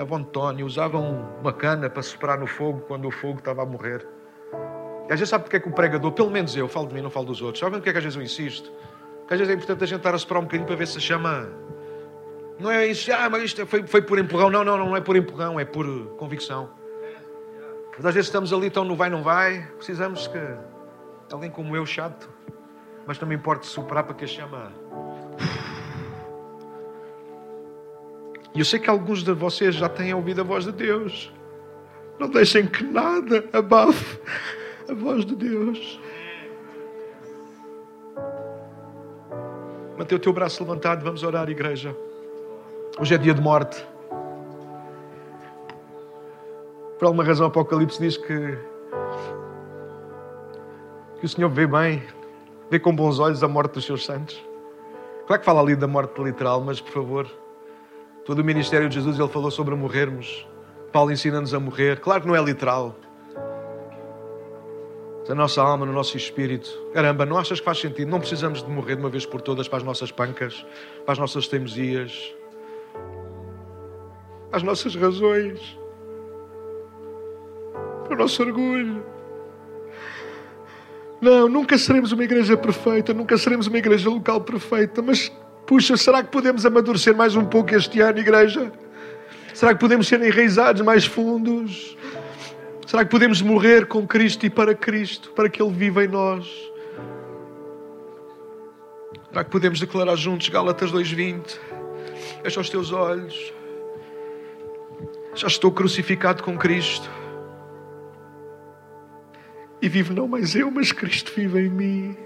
avó Antônia usava uma cana para soprar no fogo quando o fogo estava a morrer. E às vezes sabe porque é que o pregador, pelo menos eu, falo de mim, não falo dos outros. Sabe porque é que às vezes eu insisto? Porque às vezes é importante a gente estar a soprar um bocadinho para ver se a chama... Não é isso, mas isto foi por empurrão. Não é por empurrão, é por convicção. Mas às vezes estamos ali tão no vai, não vai. Precisamos que alguém como eu, chato, mas também pode superar para que a chama... E eu sei que alguns de vocês já têm ouvido a voz de Deus. Não deixem que nada abafe a voz de Deus. Mantenha o teu braço levantado. Vamos orar, igreja. Hoje é dia de morte. Por alguma razão, o Apocalipse diz que o Senhor vê bem, vê com bons olhos a morte dos seus santos. Claro que fala ali da morte literal, mas, por favor, todo o ministério de Jesus, ele falou sobre morrermos. Paulo ensina-nos a morrer. Claro que não é literal. A nossa alma, no nosso espírito. Caramba, não achas que faz sentido? Não precisamos de morrer de uma vez por todas para as nossas pancas, para as nossas teimosias, para as nossas razões, para o nosso orgulho. Não, nunca seremos uma igreja perfeita, nunca seremos uma igreja local perfeita, mas, puxa, será que podemos amadurecer mais um pouco este ano, igreja? Será que podemos ser enraizados mais fundos? Será que podemos morrer com Cristo e para Cristo, para que Ele viva em nós? Será que podemos declarar juntos Gálatas 2:20? Fecha os teus olhos. Já estou crucificado com Cristo. E vivo não mais eu, mas Cristo vive em mim.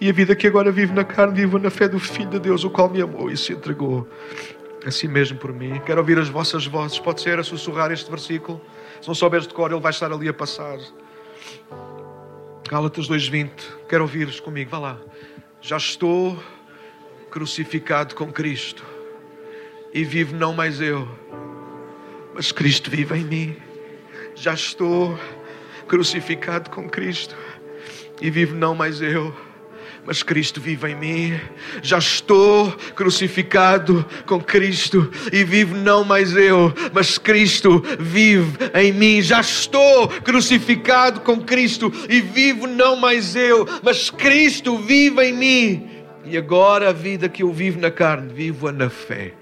E a vida que agora vivo na carne, vivo na fé do Filho de Deus, o qual me amou e se entregou a si mesmo por mim. Quero ouvir as vossas vozes. Pode ser a sussurrar este versículo. Se não souberes de cor, ele vai estar ali a passar. Gálatas 2:20. Quero ouvires comigo. Vá lá. Já estou crucificado com Cristo. E vivo não mais eu, mas Cristo vive em mim. Já estou crucificado com Cristo. E vivo não mais eu, mas Cristo vive em mim. Já estou crucificado com Cristo e vivo não mais eu, mas Cristo vive em mim. Já estou crucificado com Cristo e vivo não mais eu, mas Cristo vive em mim. E agora a vida que eu vivo na carne, vivo-a na fé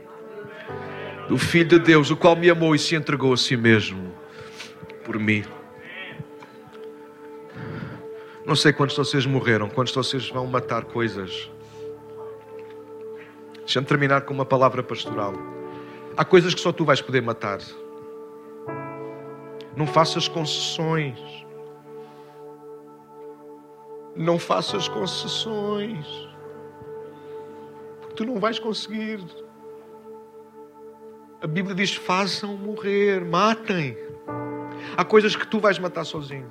do Filho de Deus, o qual me amou e se entregou a si mesmo por mim. Não sei quantos de vocês morreram, quantos de vocês vão matar coisas. Deixa-me terminar com uma palavra pastoral. Há coisas que só tu vais poder matar. Não faças concessões. Não faças concessões. Porque tu não vais conseguir. A Bíblia diz: façam morrer, matem. Há coisas que tu vais matar sozinho.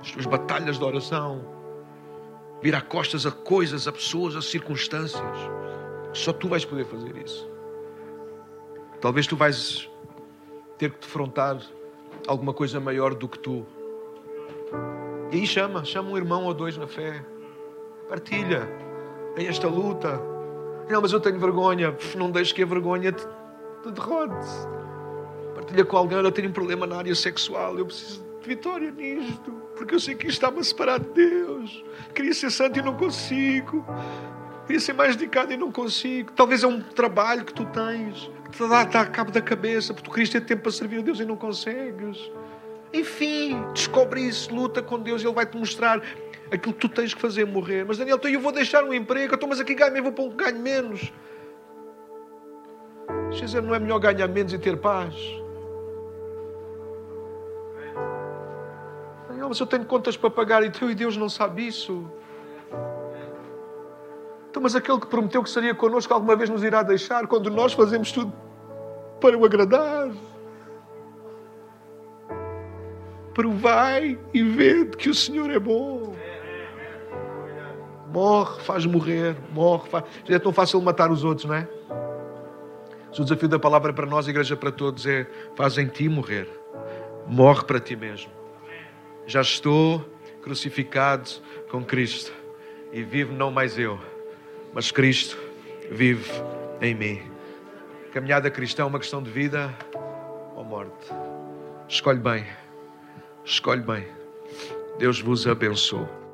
As tuas batalhas de oração, virar costas a coisas, a pessoas, a circunstâncias. Só tu vais poder fazer isso. Talvez tu vais ter que te afrontar alguma coisa maior do que tu. E aí chama um irmão ou dois na fé. Partilha. Tem esta luta. Não, mas eu tenho vergonha. Não deixes que a vergonha te derrote. Partilha com alguém. Eu tenho um problema na área sexual. Eu preciso de vitória nisto, porque eu sei que estava separado de Deus. Queria ser santo e não consigo. Queria ser mais dedicado e não consigo. Talvez é um trabalho que tu tens que te dá a cabo da cabeça, porque tu querias ter tempo para servir a Deus e não consegues. Enfim, descobre isso, luta com Deus e Ele vai-te mostrar aquilo que tu tens que fazer morrer. Mas Daniel, eu vou deixar um emprego, mas aqui ganho, eu vou para um ganho menos. Deixa eu dizer, não é melhor ganhar menos e ter paz? Não, mas eu tenho contas para pagar e teu e Deus não sabe isso. Então, mas aquele que prometeu que seria connosco alguma vez nos irá deixar quando nós fazemos tudo para o agradar. Provai e vede que o Senhor é bom. Morre, faz morrer. É tão fácil matar os outros, não é? Se o desafio da palavra para nós, igreja, para todos, é: faz em ti morrer. Morre para ti mesmo. Já estou crucificado com Cristo. E vivo não mais eu, mas Cristo vive em mim. Caminhada cristã é uma questão de vida ou morte. Escolhe bem. Escolhe bem. Deus vos abençoe.